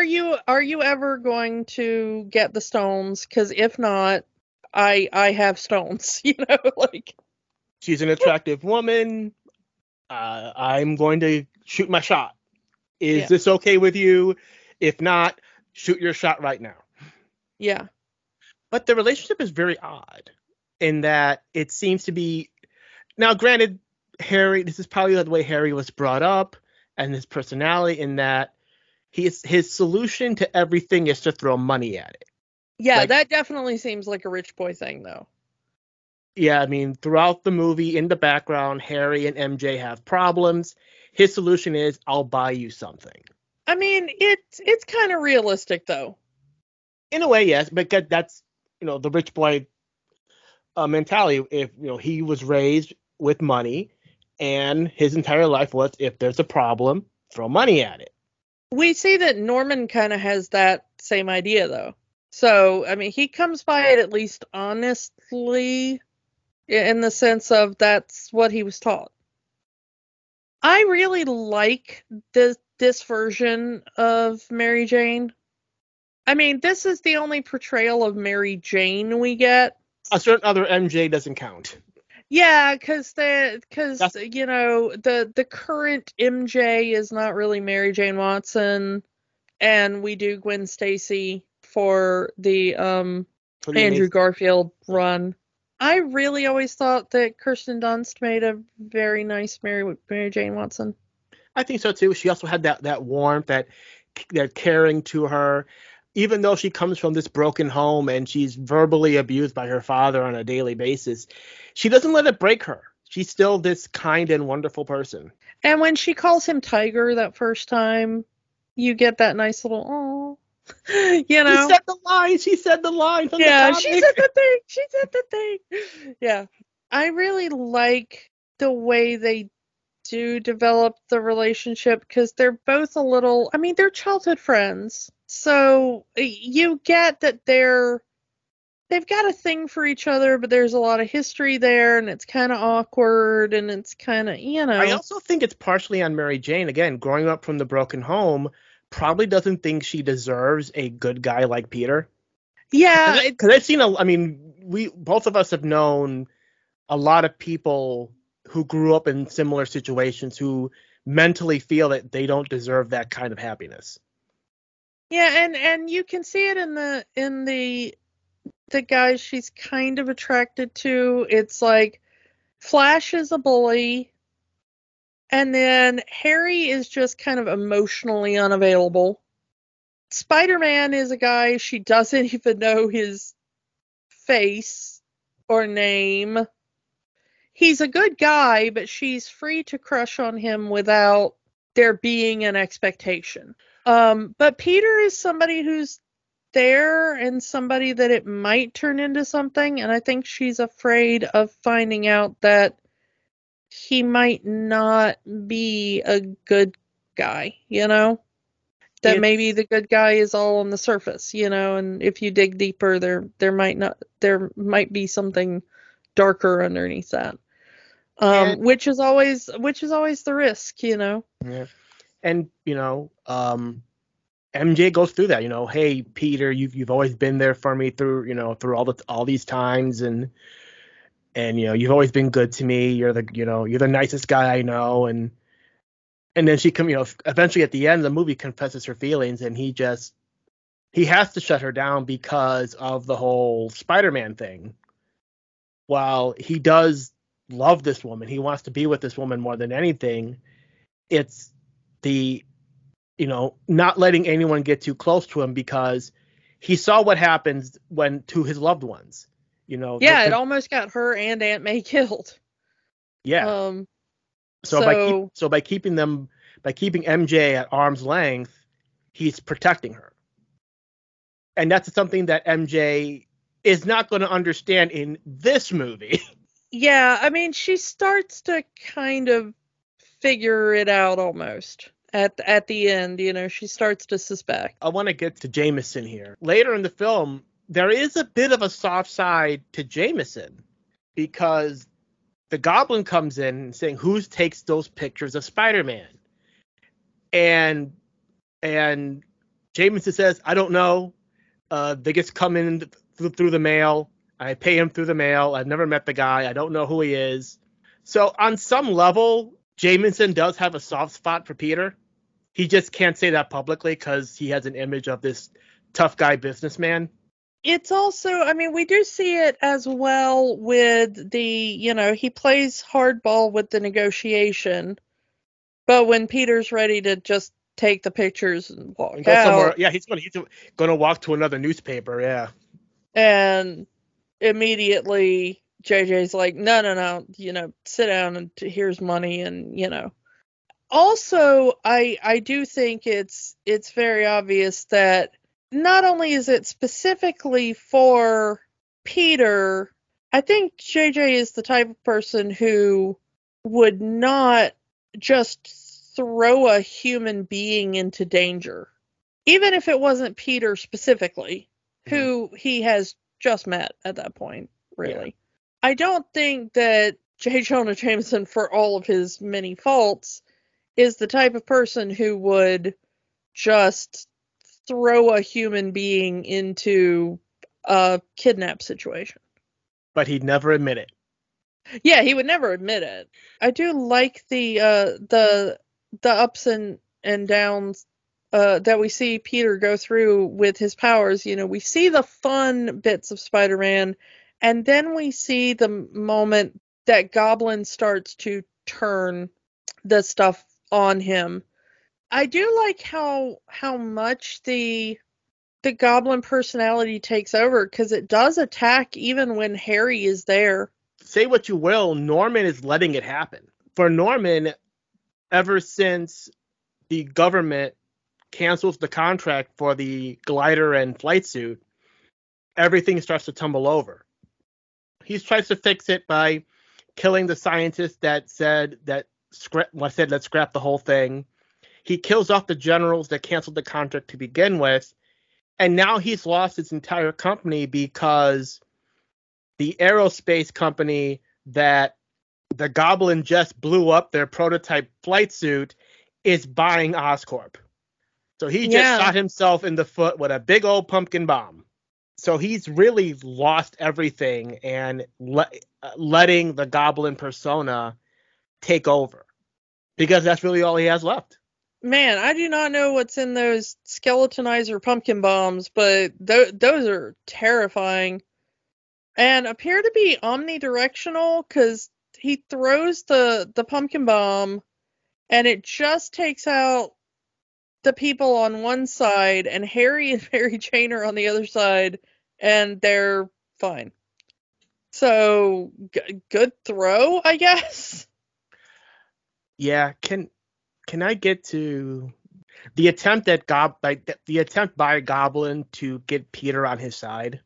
you ever going to get the stones? Because if not, I have stones, you know, like, she's an attractive woman. I'm going to shoot my shot. Is this okay with you? If not, shoot your shot right now. Yeah. But the relationship is very odd. in that it seems to be now, granted, Harry, this is probably the way Harry was brought up and his personality, in that his solution to everything is to throw money at it. Yeah, like, that definitely seems like a rich boy thing, though. Yeah, I mean, throughout the movie, in the background, Harry and MJ have problems. His solution is, I'll buy you something. I mean, it's kind of realistic, though. In a way, yes, but that's, you know, the rich boy mentality. If, you know, he was raised with money, and his entire life was, if there's a problem, throw money at it. We see that Norman kind of has that same idea, though. So, I mean, he comes by it at least honestly, in the sense of that's what he was taught. I really like this version of Mary Jane. I mean, this is the only portrayal of Mary Jane we get. A certain other MJ doesn't count. Yeah, because you know, the current MJ is not really Mary Jane Watson, and we do Gwen Stacy for the Andrew Garfield run. I really always thought that Kirsten Dunst made a very nice Mary Jane Watson. I think so too. She also had that warmth, that caring to her, even though she comes from this broken home and she's verbally abused by her father on a daily basis. She doesn't let it break her. She's still this kind and wonderful person. And when she calls him Tiger that first time, you get that nice little "oh." You know, she said the line. Yeah, she said the thing. Yeah, I really like the way they do develop the relationship, because they're both a little. I mean, they're childhood friends, so you get that they've got a thing for each other, but there's a lot of history there, and it's kind of awkward, and it's kind of, you know. I also think it's partially on Mary Jane again, growing up from the broken home. Probably doesn't think she deserves a good guy like Peter. Yeah, because I've seen we both of us have known a lot of people who grew up in similar situations who mentally feel that they don't deserve that kind of happiness. Yeah, and you can see it in the guys she's kind of attracted to. It's like Flash is a bully. And then Harry is just kind of emotionally unavailable. Spider-Man is a guy she doesn't even know his face or name. He's a good guy, but she's free to crush on him without there being an expectation. But Peter is somebody who's there and somebody that it might turn into something. And I think she's afraid of finding out that he might not be a good guy, you know, that maybe the good guy is all on the surface, you know, and if you dig deeper, there might be something darker underneath that, which is always the risk, you know. Yeah, and you know, MJ goes through that, you know, hey Peter, you've always been there for me through all these times, and, you know, you've always been good to me. You're the nicest guy I know. And then she eventually at the end of the movie confesses her feelings, and he has to shut her down because of the whole Spider-Man thing. While he does love this woman, he wants to be with this woman more than anything. It's the, you know, not letting anyone get too close to him, because he saw what happens to his loved ones. You know, yeah, it almost got her and Aunt May killed. Yeah. So by keeping MJ at arm's length, he's protecting her. And that's something that MJ is not going to understand in this movie. Yeah, I mean, she starts to kind of figure it out almost at the end. You know, she starts to suspect. I want to get to Jameson here. Later in the film, there is a bit of a soft side to Jameson, because the Goblin comes in saying, who takes those pictures of Spider-Man? And Jameson says, I don't know. They just come in through the mail. I pay him through the mail. I've never met the guy. I don't know who he is. So on some level, Jameson does have a soft spot for Peter. He just can't say that publicly because he has an image of this tough guy businessman. It's also, I mean, we do see it as well with the, you know, he plays hardball with the negotiation, but when Peter's ready to just take the pictures and walk out, yeah, he's going to walk to another newspaper, yeah. And immediately JJ's like, no, you know, sit down and here's money, and you know. Also, I do think it's very obvious that not only is it specifically for Peter, I think JJ is the type of person who would not just throw a human being into danger, even if it wasn't Peter specifically, who he has just met at that point, really. Yeah. I don't think that J. Jonah Jameson, for all of his many faults, is the type of person who would just throw a human being into a kidnap situation. But he'd never admit it. Yeah, he would never admit it. I do like the ups and downs that we see Peter go through with his powers. You know, we see the fun bits of Spider-Man, and then we see the moment that Goblin starts to turn the stuff on him. I do like how much the Goblin personality takes over, because it does attack even when Harry is there. Say what you will, Norman is letting it happen. For Norman, ever since the government cancels the contract for the glider and flight suit, everything starts to tumble over. He tries to fix it by killing the scientist that said let's scrap the whole thing. He kills off the generals that canceled the contract to begin with, and now he's lost his entire company because the aerospace company that the Goblin just blew up their prototype flight suit is buying Oscorp. So he just shot himself in the foot with a big old pumpkin bomb. So he's really lost everything and letting the Goblin persona take over, because that's really all he has left. Man, I do not know what's in those skeletonizer pumpkin bombs, but those are terrifying and appear to be omnidirectional, because he throws the pumpkin bomb and it just takes out the people on one side, and Harry and Mary Jane are on the other side, and they're fine. So, good throw, I guess. Yeah, Can I get to the attempt at the attempt by Goblin to get Peter on his side?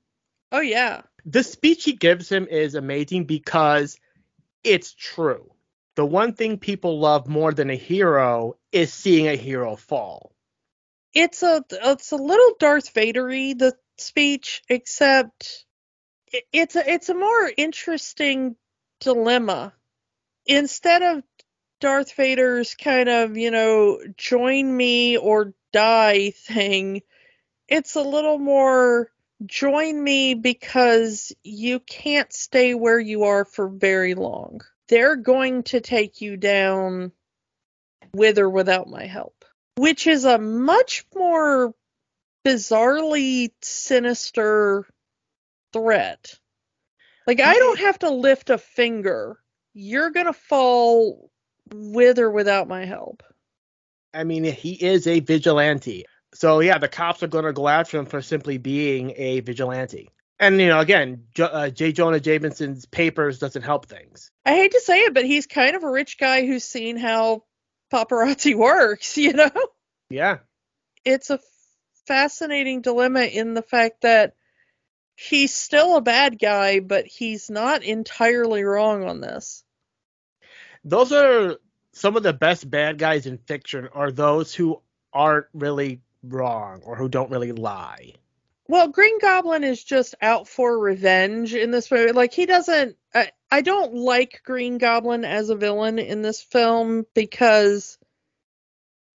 Oh, yeah. The speech he gives him is amazing because it's true. The one thing people love more than a hero is seeing a hero fall. It's a little Darth Vader-y, the speech, except it's a more interesting dilemma. Instead of Darth Vader's kind of, you know, join me or die thing, it's a little more join me because you can't stay where you are for very long. They're going to take you down with or without my help, which is a much more bizarrely sinister threat. Like, I don't have to lift a finger. You're going to fall with or without my help. I mean, he is a vigilante. So, yeah, the cops are going to go after him for simply being a vigilante. And, you know, again, J. Jonah Jameson's papers doesn't help things. I hate to say it, but he's kind of a rich guy who's seen how paparazzi works, you know? Yeah. It's a fascinating dilemma in the fact that he's still a bad guy, but he's not entirely wrong on this. Those are some of the best bad guys in fiction, are those who aren't really wrong or who don't really lie. Well, Green Goblin is just out for revenge in this movie. Like, he doesn't... I don't like Green Goblin as a villain in this film because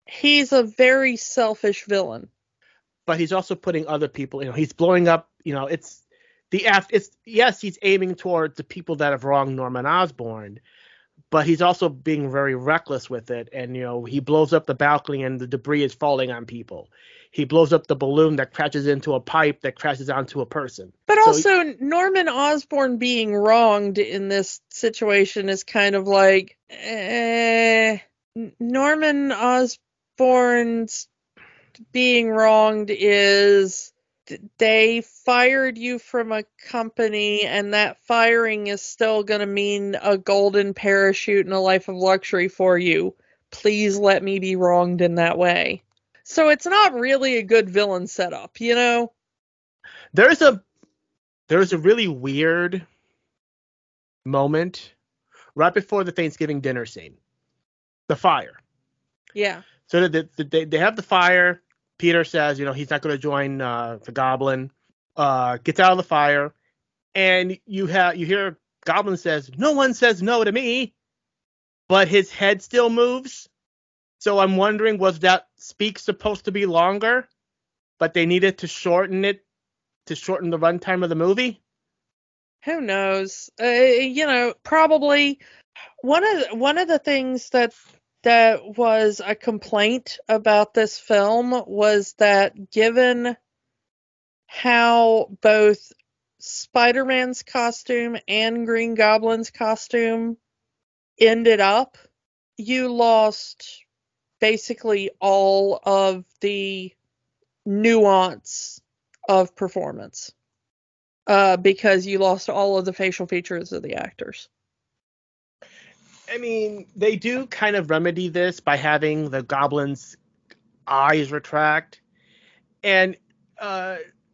he's a very selfish villain. But he's also putting other people... You know, he's blowing up... You know, it's... Yes, he's aiming toward the people that have wronged Norman Osborn, but he's also being very reckless with it. And, you know, he blows up the balcony and the debris is falling on people. He blows up the balloon that crashes into a pipe that crashes onto a person. But also, Norman Osborn being wronged in this situation is kind of like, Norman Osborn's being wronged is they fired you from a company, and that firing is still going to mean a golden parachute and a life of luxury for you. Please let me be wronged in that way. So it's not really a good villain setup, you know? There's a really weird moment right before the Thanksgiving dinner scene. The fire. Yeah. So they have the fire. Peter says, he's not going to join the Goblin. Gets out of the fire. And you hear Goblin says, "No one says no to me." But his head still moves. So I'm wondering, was that speak supposed to be longer? But they needed to shorten it to shorten the runtime of the movie? Who knows? Probably. One of the things that was a complaint about this film was that given how both Spider-Man's costume and Green Goblin's costume ended up, you lost basically all of the nuance of performance because you lost all of the facial features of the actors. I mean, they do kind of remedy this by having the Goblin's eyes retract, and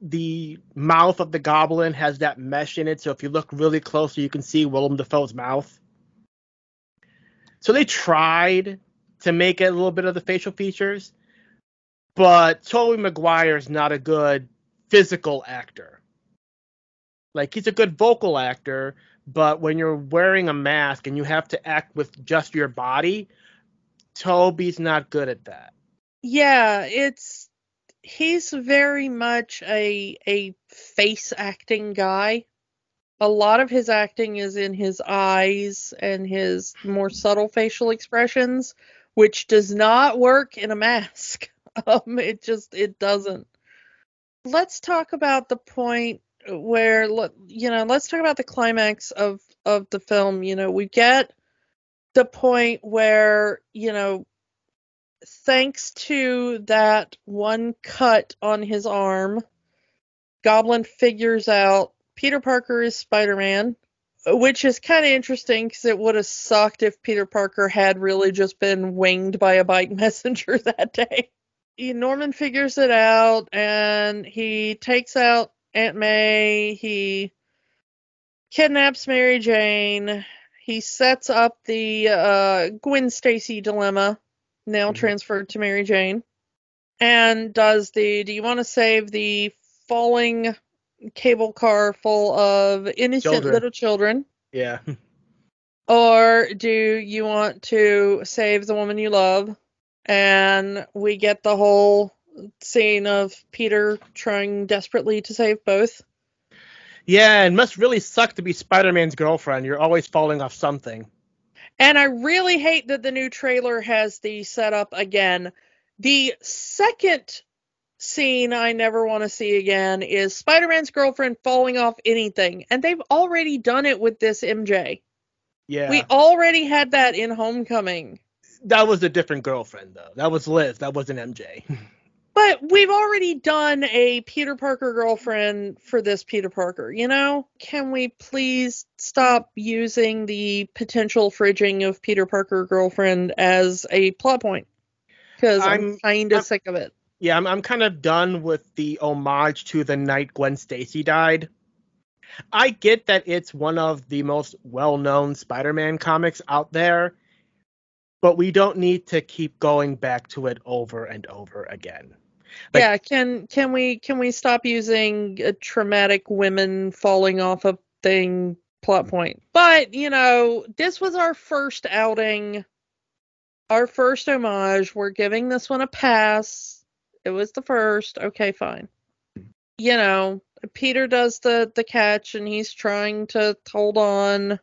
the mouth of the Goblin has that mesh in it, so if you look really closely, you can see Willem Dafoe's mouth. So they tried to make a little bit of the facial features, but Tobey Maguire is not a good physical actor. Like, he's a good vocal actor, but when you're wearing a mask and you have to act with just your body, Tobey's not good at that. Yeah, he's very much a face acting guy. A lot of his acting is in his eyes and his more subtle facial expressions, which does not work in a mask. It doesn't. Let's talk about the point where, let's talk about the climax of the film. We get the point where, thanks to that one cut on his arm, Goblin figures out Peter Parker is Spider-Man, which is kind of interesting because it would have sucked if Peter Parker had really just been winged by a bike messenger that day. Norman figures it out, and he takes out Aunt May. He kidnaps Mary Jane. He sets up the Gwen Stacy dilemma, now transferred to Mary Jane, and does the, do you want to save the falling cable car full of innocent little children? Yeah. Or do you want to save the woman you love? And we get the whole scene of Peter trying desperately to save both. Yeah, it must really suck to be Spider-Man's girlfriend. You're always falling off something. And I really hate that the new trailer has the setup again. The second scene I never want to see again is Spider-Man's girlfriend falling off anything, and they've already done it with this MJ. Yeah, we already had that in Homecoming. That was a different girlfriend though. That was Liz. That wasn't MJ. But we've already done a Peter Parker girlfriend for this Peter Parker. Can we please stop using the potential fridging of Peter Parker girlfriend as a plot point, because I'm kind of sick of it. Yeah, I'm kind of done with the homage to the night Gwen Stacy died. I get that it's one of the most well-known Spider-Man comics out there, but we don't need to keep going back to it over and over again. Like, yeah, can we stop using a traumatic women falling off a thing plot point? But, this was our first outing, our first homage. We're giving this one a pass. It was the first. Okay, fine. Peter does the catch, and he's trying to hold on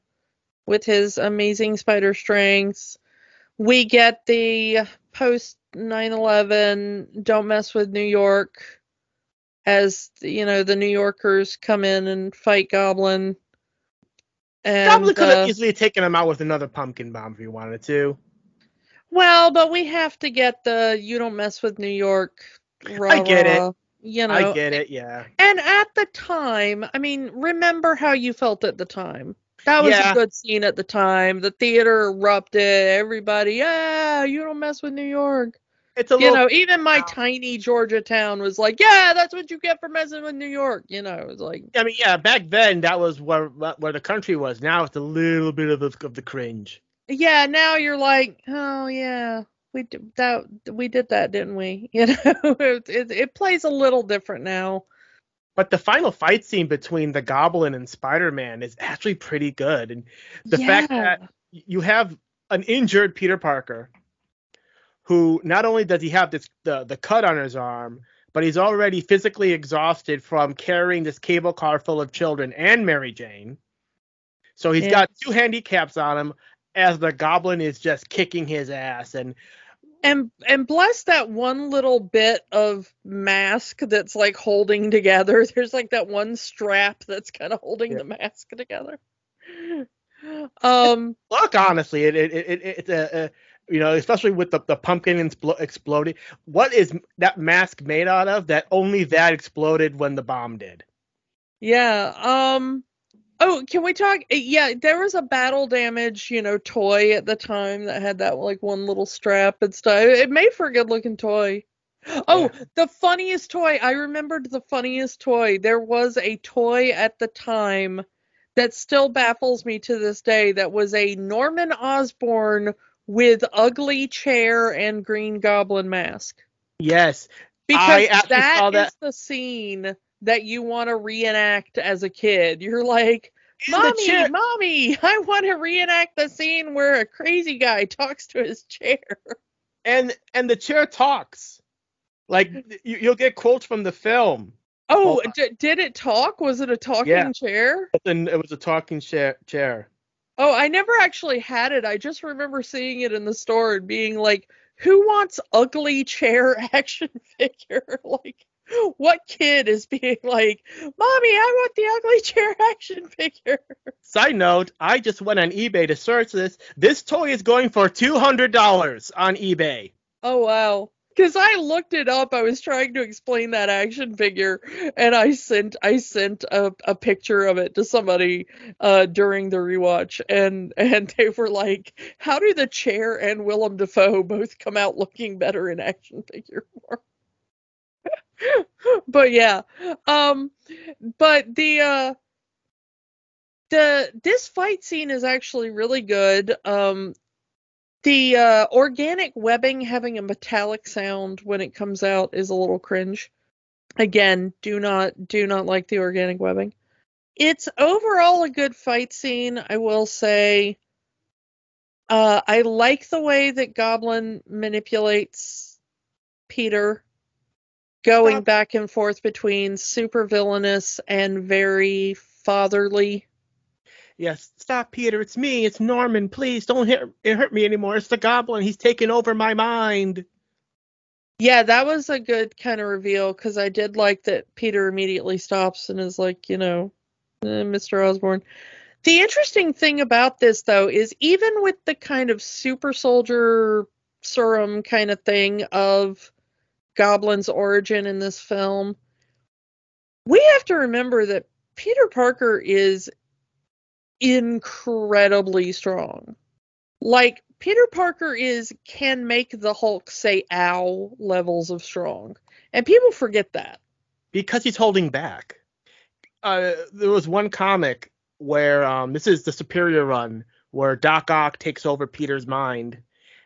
with his amazing spider strengths. We get the post 9/11, Don't Mess with New York, as, you know, the New Yorkers come in and fight Goblin. And Goblin could have easily taken him out with another pumpkin bomb if he wanted to. Well, but we have to get the "you don't mess with New York." Rah, I get rah, it. You know, I get it. Yeah. And at the time, I mean, remember how you felt at the time. That was a good scene at the time. The theater erupted. Everybody, you don't mess with New York. It's a little, you know, even my tiny Georgia town was like, yeah, that's what you get for messing with New York. You know, it was like, I mean, yeah, back then that was where the country was. Now it's a little bit of the cringe. Yeah, now you're like, oh yeah, we did that, didn't we? You know, it plays a little different now. But the final fight scene between the Goblin and Spider-Man is actually pretty good, and the fact that you have an injured Peter Parker, who not only does he have this the cut on his arm, but he's already physically exhausted from carrying this cable car full of children and Mary Jane, so he's got two handicaps on him. As the Goblin is just kicking his ass, and bless that one little bit of mask that's like holding together. There's like that one strap that's kind of holding the mask together. Look, honestly, it's you know, especially with the pumpkin exploding. What is that mask made out of? That only that exploded when the bomb did. Yeah. Oh, can we talk? Yeah, there was a battle damage, you know, toy at the time that had that like one little strap and stuff. It made for a good looking toy. Oh, yeah. The funniest toy. I remembered the funniest toy. There was a toy at the time that still baffles me to this day. That was a Norman Osborn with ugly chair and Green Goblin mask. Yes. Because that is the scene that you want to reenact as a kid. You're like, mommy, I want to reenact the scene where a crazy guy talks to his chair. And the chair talks. Like, you'll get quotes from the film. Oh, did it talk? Was it a talking chair? It was a talking chair. Oh, I never actually had it. I just remember seeing it in the store and being like, who wants ugly chair action figure? Like, what kid is being like, mommy, I want the ugly chair action figure? Side note, I just went on eBay to search this. This toy is going for $200 on eBay. Oh, wow. Because I looked it up. I was trying to explain that action figure, and I sent a picture of it to somebody during the rewatch, and they were like, how do the chair and Willem Dafoe both come out looking better in action figure form? But yeah, but this fight scene is actually really good. The organic webbing having a metallic sound when it comes out is a little cringe. Again, do not like the organic webbing. It's overall a good fight scene, I will say. I like the way that Goblin manipulates Peter, going back and forth between super villainous and very fatherly. Yes, stop, Peter. It's me. It's Norman. Please don't hurt me anymore. It's the Goblin. He's taken over my mind. Yeah, that was a good kind of reveal, because I did like that Peter immediately stops and is like, you know, Mr. Osborn. The interesting thing about this, though, is even with the kind of super soldier serum kind of thing of Goblin's origin in this film, we have to remember that Peter Parker is incredibly strong. Like, Peter Parker can make the Hulk say ow levels of strong, and people forget that because he's holding back. There was one comic where this is the Superior run, where Doc Ock takes over Peter's mind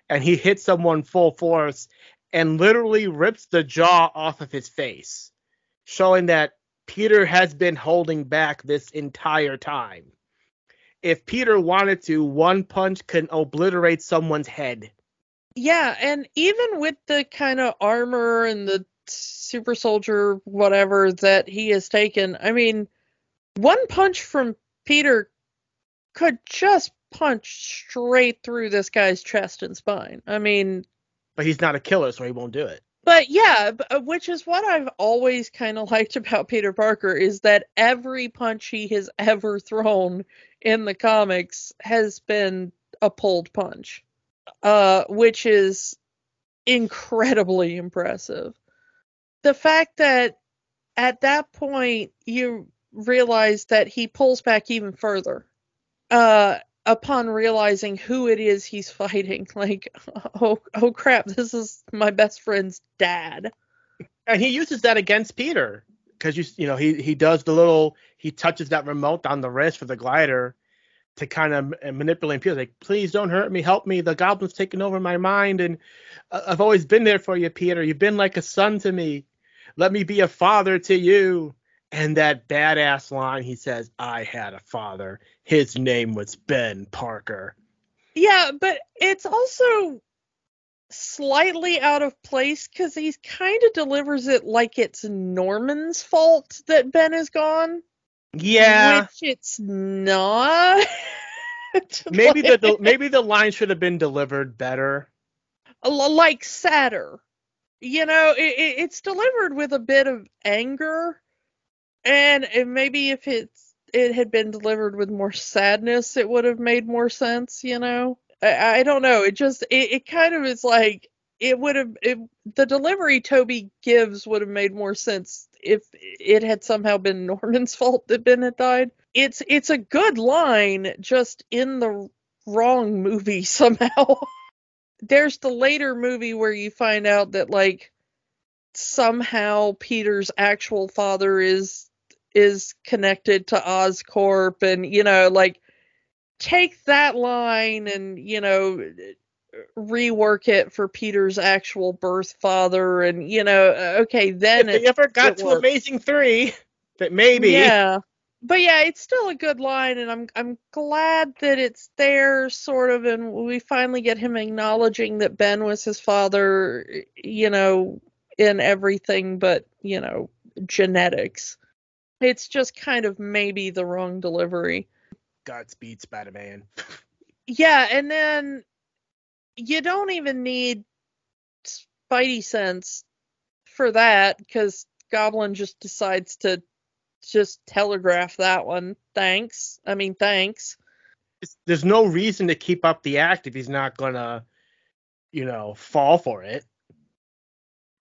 and he hits someone full force and literally rips the jaw off of his face, showing that Peter has been holding back this entire time. If Peter wanted to, one punch can obliterate someone's head. Yeah, and even with the kind of armor and the super soldier whatever that he has taken, I mean, one punch from Peter could just punch straight through this guy's chest and spine. I mean, But he's not a killer, so he won't do it. But yeah, which is what I've always kind of liked about Peter Parker, is that every punch he has ever thrown in the comics has been a pulled punch, which is incredibly impressive. The fact that at that point you realize that he pulls back even further upon realizing who it is he's fighting. Like, oh crap, this is my best friend's dad. And he uses that against Peter, because you know, he does the little, he touches that remote on the wrist for the glider to kind of manipulate Peter. Like, please don't hurt me, help me, the goblin's taking over my mind, and I've always been there for you, Peter. You've been like a son to me. Let me be a father to you. And that badass line, he says, I had a father. His name was Ben Parker. Yeah, but it's also slightly out of place because he kind of delivers it like it's Norman's fault that Ben is gone. Yeah. Which it's not. Maybe like, maybe the line should have been delivered better. Like sadder. You know, it's delivered with a bit of anger. And maybe if it had been delivered with more sadness, it would have made more sense, you know? I don't know. It just, it kind of is like, the delivery Toby gives would have made more sense if it had somehow been Norman's fault that Ben had died. It's a good line, just in the wrong movie somehow. There's the later movie where you find out that, like, somehow Peter's actual father is connected to Oscorp, and, you know, like, take that line and, you know, rework it for Peter's actual birth father, and, you know, okay, then if they ever got to Amazing 3, that maybe. Yeah, but yeah, it's still a good line, and I'm glad that it's there, sort of, and we finally get him acknowledging that Ben was his father, you know, in everything but, you know, genetics. It's just kind of maybe the wrong delivery. Godspeed, Spider-Man. Yeah, and then you don't even need Spidey sense for that, because Goblin just decides to just telegraph that one. Thanks. I mean, thanks. There's no reason to keep up the act if he's not going to, you know, fall for it.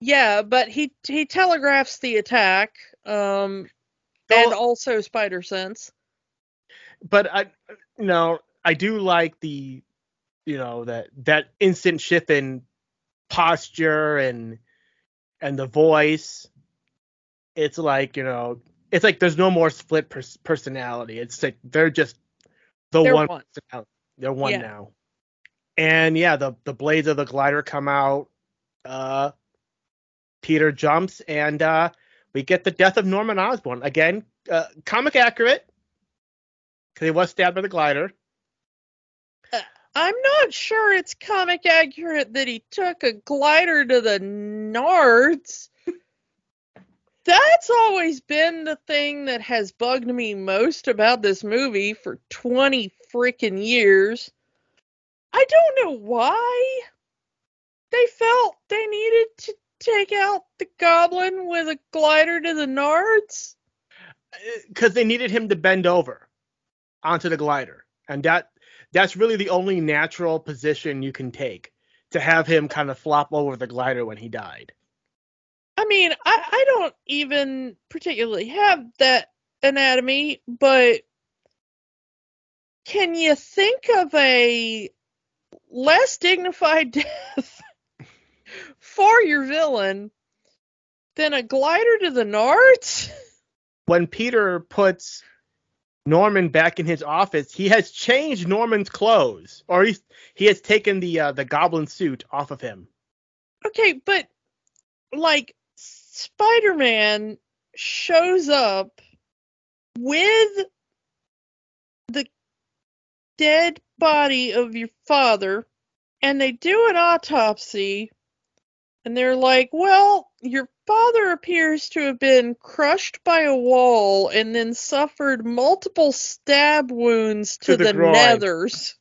Yeah, but he telegraphs the attack, and also spider sense. But I do like the, you know, that instant shift in posture and the voice. It's like, you know, it's like there's no more split personality. It's like they're just they're one. Personality. They're one now. And yeah, the blades of the glider come out. Peter jumps, and we get the death of Norman Osborn. Again, comic accurate, because he was stabbed by the glider. I'm not sure it's comic accurate that he took a glider to the Nards. That's always been the thing that has bugged me most about this movie for 20 freaking years. I don't know why they felt they needed to take out the Goblin with a glider to the Nards? Because they needed him to bend over onto the glider. And that's really the only natural position you can take, to have him kind of flop over the glider when he died. I mean, I don't even particularly have that anatomy, but can you think of a less dignified death for your villain than a glider to the Nards? When Peter puts Norman back in his office, he has changed Norman's clothes, or he has taken the Goblin suit off of him. Okay, but like, Spider-Man shows up with the dead body of your father, and they do an autopsy. And they're like, well, your father appears to have been crushed by a wall and then suffered multiple stab wounds to the nethers.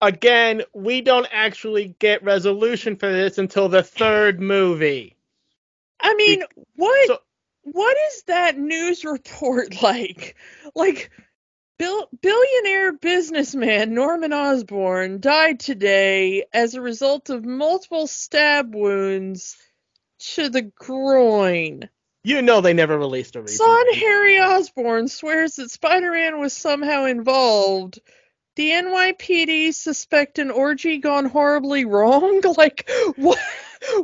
Again, we don't actually get resolution for this until the third movie. I mean, what is that news report like? Like, billionaire businessman Norman Osborn died today as a result of multiple stab wounds to the groin. You know they never released a reason. Son Harry Osborn swears that Spider-Man was somehow involved. The NYPD suspect an orgy gone horribly wrong? Like, what?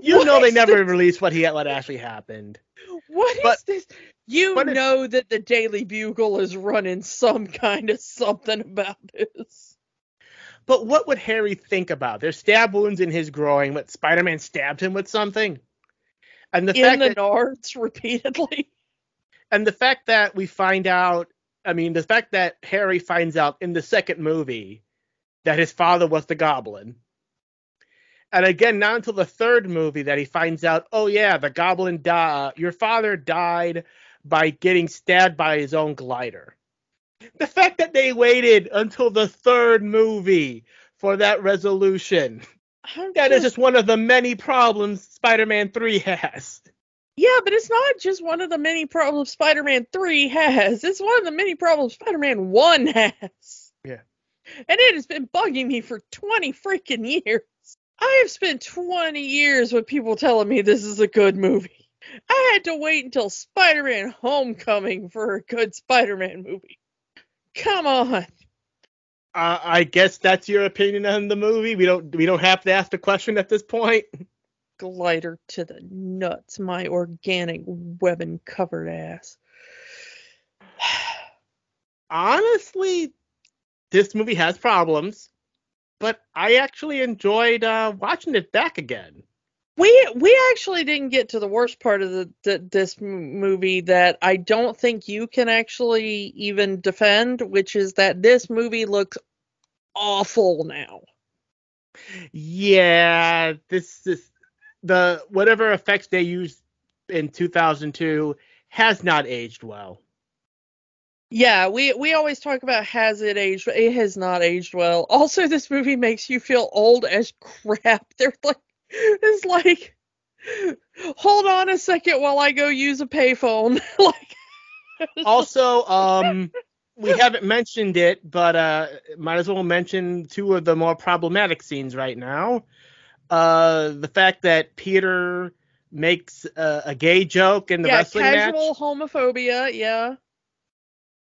You know they never released what he let actually happened. What is this? You know that the Daily Bugle is running some kind of something about this. But what would Harry think about? There's stab wounds in his groin. What, Spider-Man stabbed him with something? And the fact that nards repeatedly. And the fact that we find out, I mean, the fact that Harry finds out in the second movie that his father was the Goblin. And again, not until the third movie that he finds out, oh yeah, the Goblin, your father died by getting stabbed by his own glider. The fact that they waited until the third movie for that resolution. That is just one of the many problems Spider-Man 3 has. Yeah, but it's not just one of the many problems Spider-Man 3 has. It's one of the many problems Spider-Man 1 has. Yeah. And it has been bugging me for 20 freaking years. I have spent 20 years with people telling me this is a good movie. I had to wait until Spider-Man Homecoming for a good Spider-Man movie. Come on. I guess that's your opinion on the movie. We don't have to ask the question at this point. Glider to the nuts, my organic webbing covered ass. Honestly, this movie has problems, but I actually enjoyed watching it back again. We actually didn't get to the worst part of this movie that I don't think you can actually even defend, which is that this movie looks awful now. Yeah, this is the whatever effects they used in 2002 has not aged well. Yeah, we always talk about has it aged. It has not aged well. Also, this movie makes you feel old as crap. They're like. It's like, hold on a second while I go use a payphone. Like, also, we haven't mentioned it, but might as well mention two of the more problematic scenes right now. The fact that Peter makes a gay joke in the wrestling match. Yeah, casual homophobia, yeah.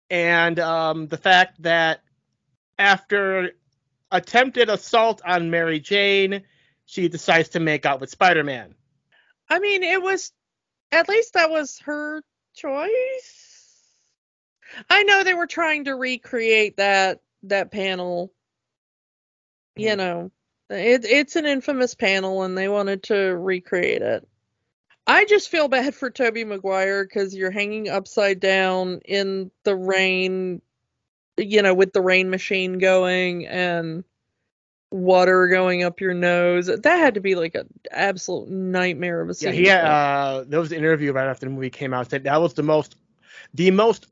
And the fact that after attempted assault on Mary Jane, she decides to make out with Spider-Man. I mean, it was... At least that was her choice. I know they were trying to recreate that panel. You know. It's an infamous panel, and they wanted to recreate it. I just feel bad for Tobey Maguire, because you're hanging upside down in the rain, you know, with the rain machine going, and... water going up your nose. That had to be like an absolute nightmare of a scene. Yeah, there was an interview right after the movie came out said that was the most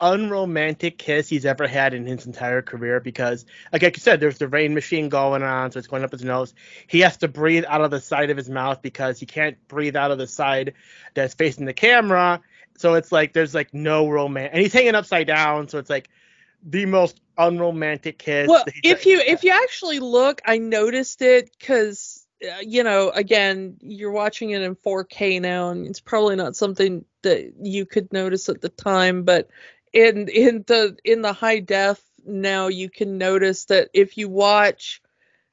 unromantic kiss he's ever had in his entire career because, like you said, there's the rain machine going on, so it's going up his nose. He has to breathe out of the side of his mouth because he can't breathe out of the side that's facing the camera. So it's like there's like no romance, and he's hanging upside down. So it's like the most unromantic kiss. Well, if you actually look, I noticed it because, you know, again, you're watching it in 4K now, and it's probably not something that you could notice at the time. But in the high def now, you can notice that if you watch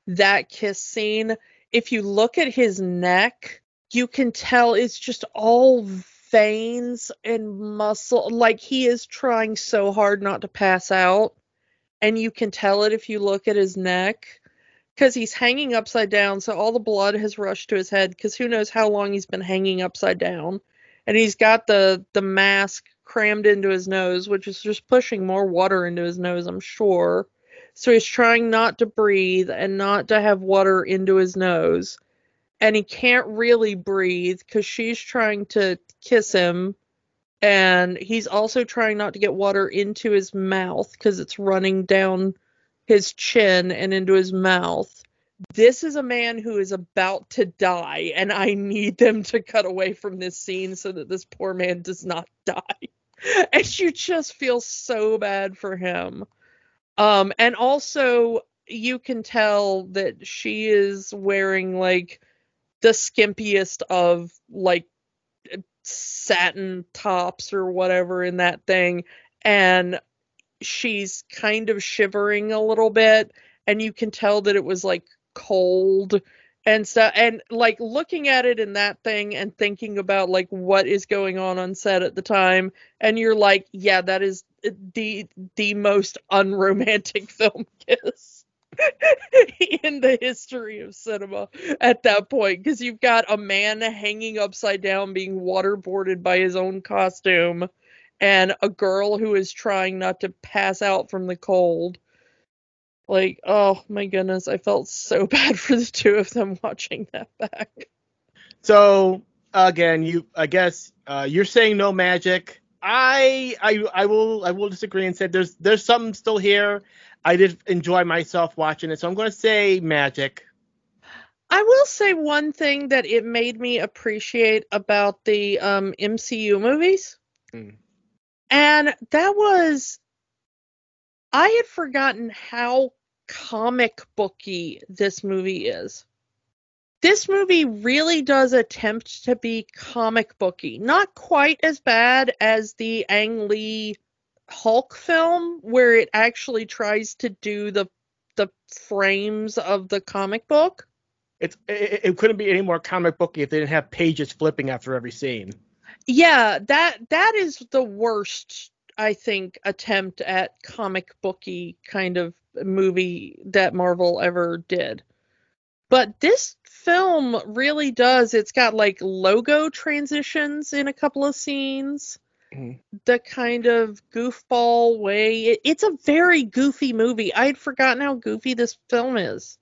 that kiss scene, if you look at his neck, you can tell it's just all veins and muscle. Like, he is trying so hard not to pass out. And you can tell it if you look at his neck, because he's hanging upside down. So all the blood has rushed to his head, because who knows how long he's been hanging upside down. And he's got the mask crammed into his nose, which is just pushing more water into his nose, I'm sure. So he's trying not to breathe and not to have water into his nose. And he can't really breathe because she's trying to kiss him. And he's also trying not to get water into his mouth because it's running down his chin and into his mouth. This is a man who is about to die, and I need them to cut away from this scene so that this poor man does not die. And you just feel so bad for him. And also, you can tell that she is wearing, like, the skimpiest of, like, satin tops or whatever in that thing. And she's kind of shivering a little bit. And you can tell that it was, like, cold and stuff. And, like, looking at it in that thing and thinking about, like, what is going on set at the time. And you're like, yeah, that is the most unromantic film kiss in the history of cinema at that point. Because you've got a man hanging upside down being waterboarded by his own costume. And a girl who is trying not to pass out from the cold. Like, oh my goodness, I felt so bad for the two of them watching that back. So again, I guess you're saying no magic. I will disagree and say there's something still here. I did enjoy myself watching it, so I'm going to say magic. I will say one thing that it made me appreciate about the MCU movies, and that was, I had forgotten how comic booky this movie is. This movie really does attempt to be comic booky. Not quite as bad as the Ang Lee Hulk film, where it actually tries to do the frames of the comic book. It couldn't be any more comic booky if they didn't have pages flipping after every scene. Yeah, that is the worst, I think, attempt at comic booky kind of movie that Marvel ever did. But this film really does. It's got like logo transitions in a couple of scenes. Mm-hmm. The kind of goofball way. It's a very goofy movie. I had forgotten how goofy this film is.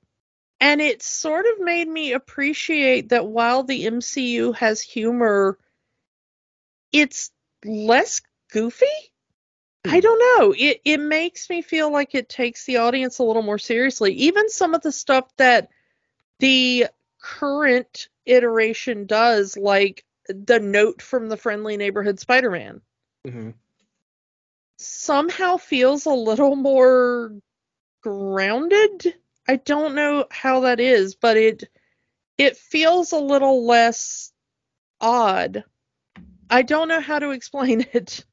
And it sort of made me appreciate that while the MCU has humor, it's less goofy? I don't know. It makes me feel like it takes the audience a little more seriously. Even some of the stuff that the current iteration does, like the note from the friendly neighborhood Spider-Man, mm-hmm. somehow feels a little more grounded. I don't know how that is, but it feels a little less odd. I don't know how to explain it.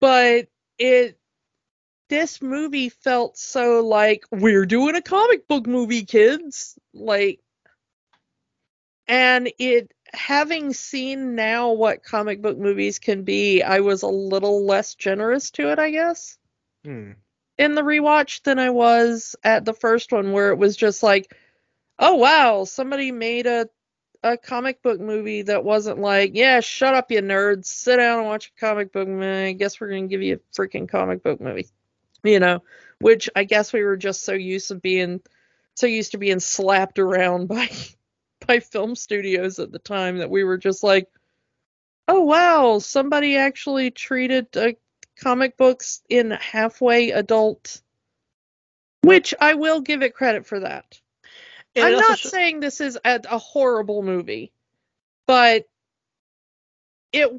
But this movie felt so like, we're doing a comic book movie, kids. Like, and it, having seen now what comic book movies can be, I was a little less generous to it, I guess, in the rewatch than I was at the first one, where it was just like, oh wow, somebody made a comic book movie that wasn't like, yeah, shut up, you nerds, sit down and watch a comic book movie. I guess we're going to give you a freaking comic book movie, you know, which I guess we were just so used to being slapped around by film studios at the time that we were just like, oh wow, somebody actually treated comic books in halfway adult, which I will give it credit for that. I'm not saying this is a horrible movie, but it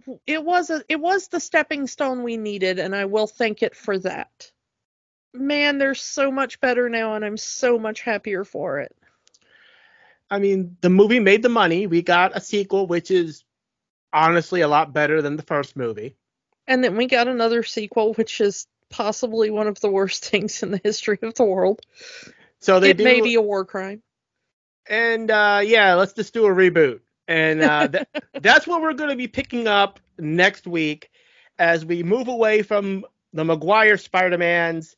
was the stepping stone we needed, and I will thank it for that. Man, they're so much better now, and I'm so much happier for it. I mean, the movie made the money. We got a sequel, which is honestly a lot better than the first movie. And then we got another sequel, which is possibly one of the worst things in the history of the world. So may be a war crime. And, yeah, let's just do a reboot. And that's what we're going to be picking up next week as we move away from the Maguire Spider-Mans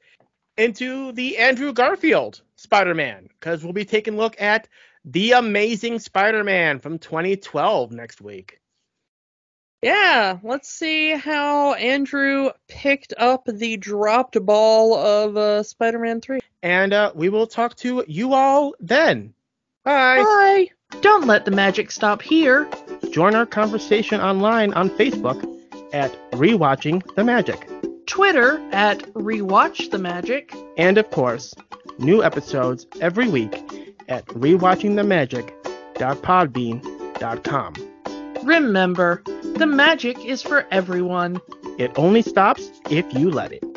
into the Andrew Garfield Spider-Man, because we'll be taking a look at The Amazing Spider-Man from 2012 next week. Yeah, let's see how Andrew picked up the dropped ball of Spider-Man 3. And we will talk to you all then. Bye. Bye. Don't let the magic stop here. Join our conversation online on Facebook at Rewatching the Magic. Twitter at RewatchTheMagic. And of course, new episodes every week at rewatchingthemagic.podbean.com. Remember, the magic is for everyone. It only stops if you let it.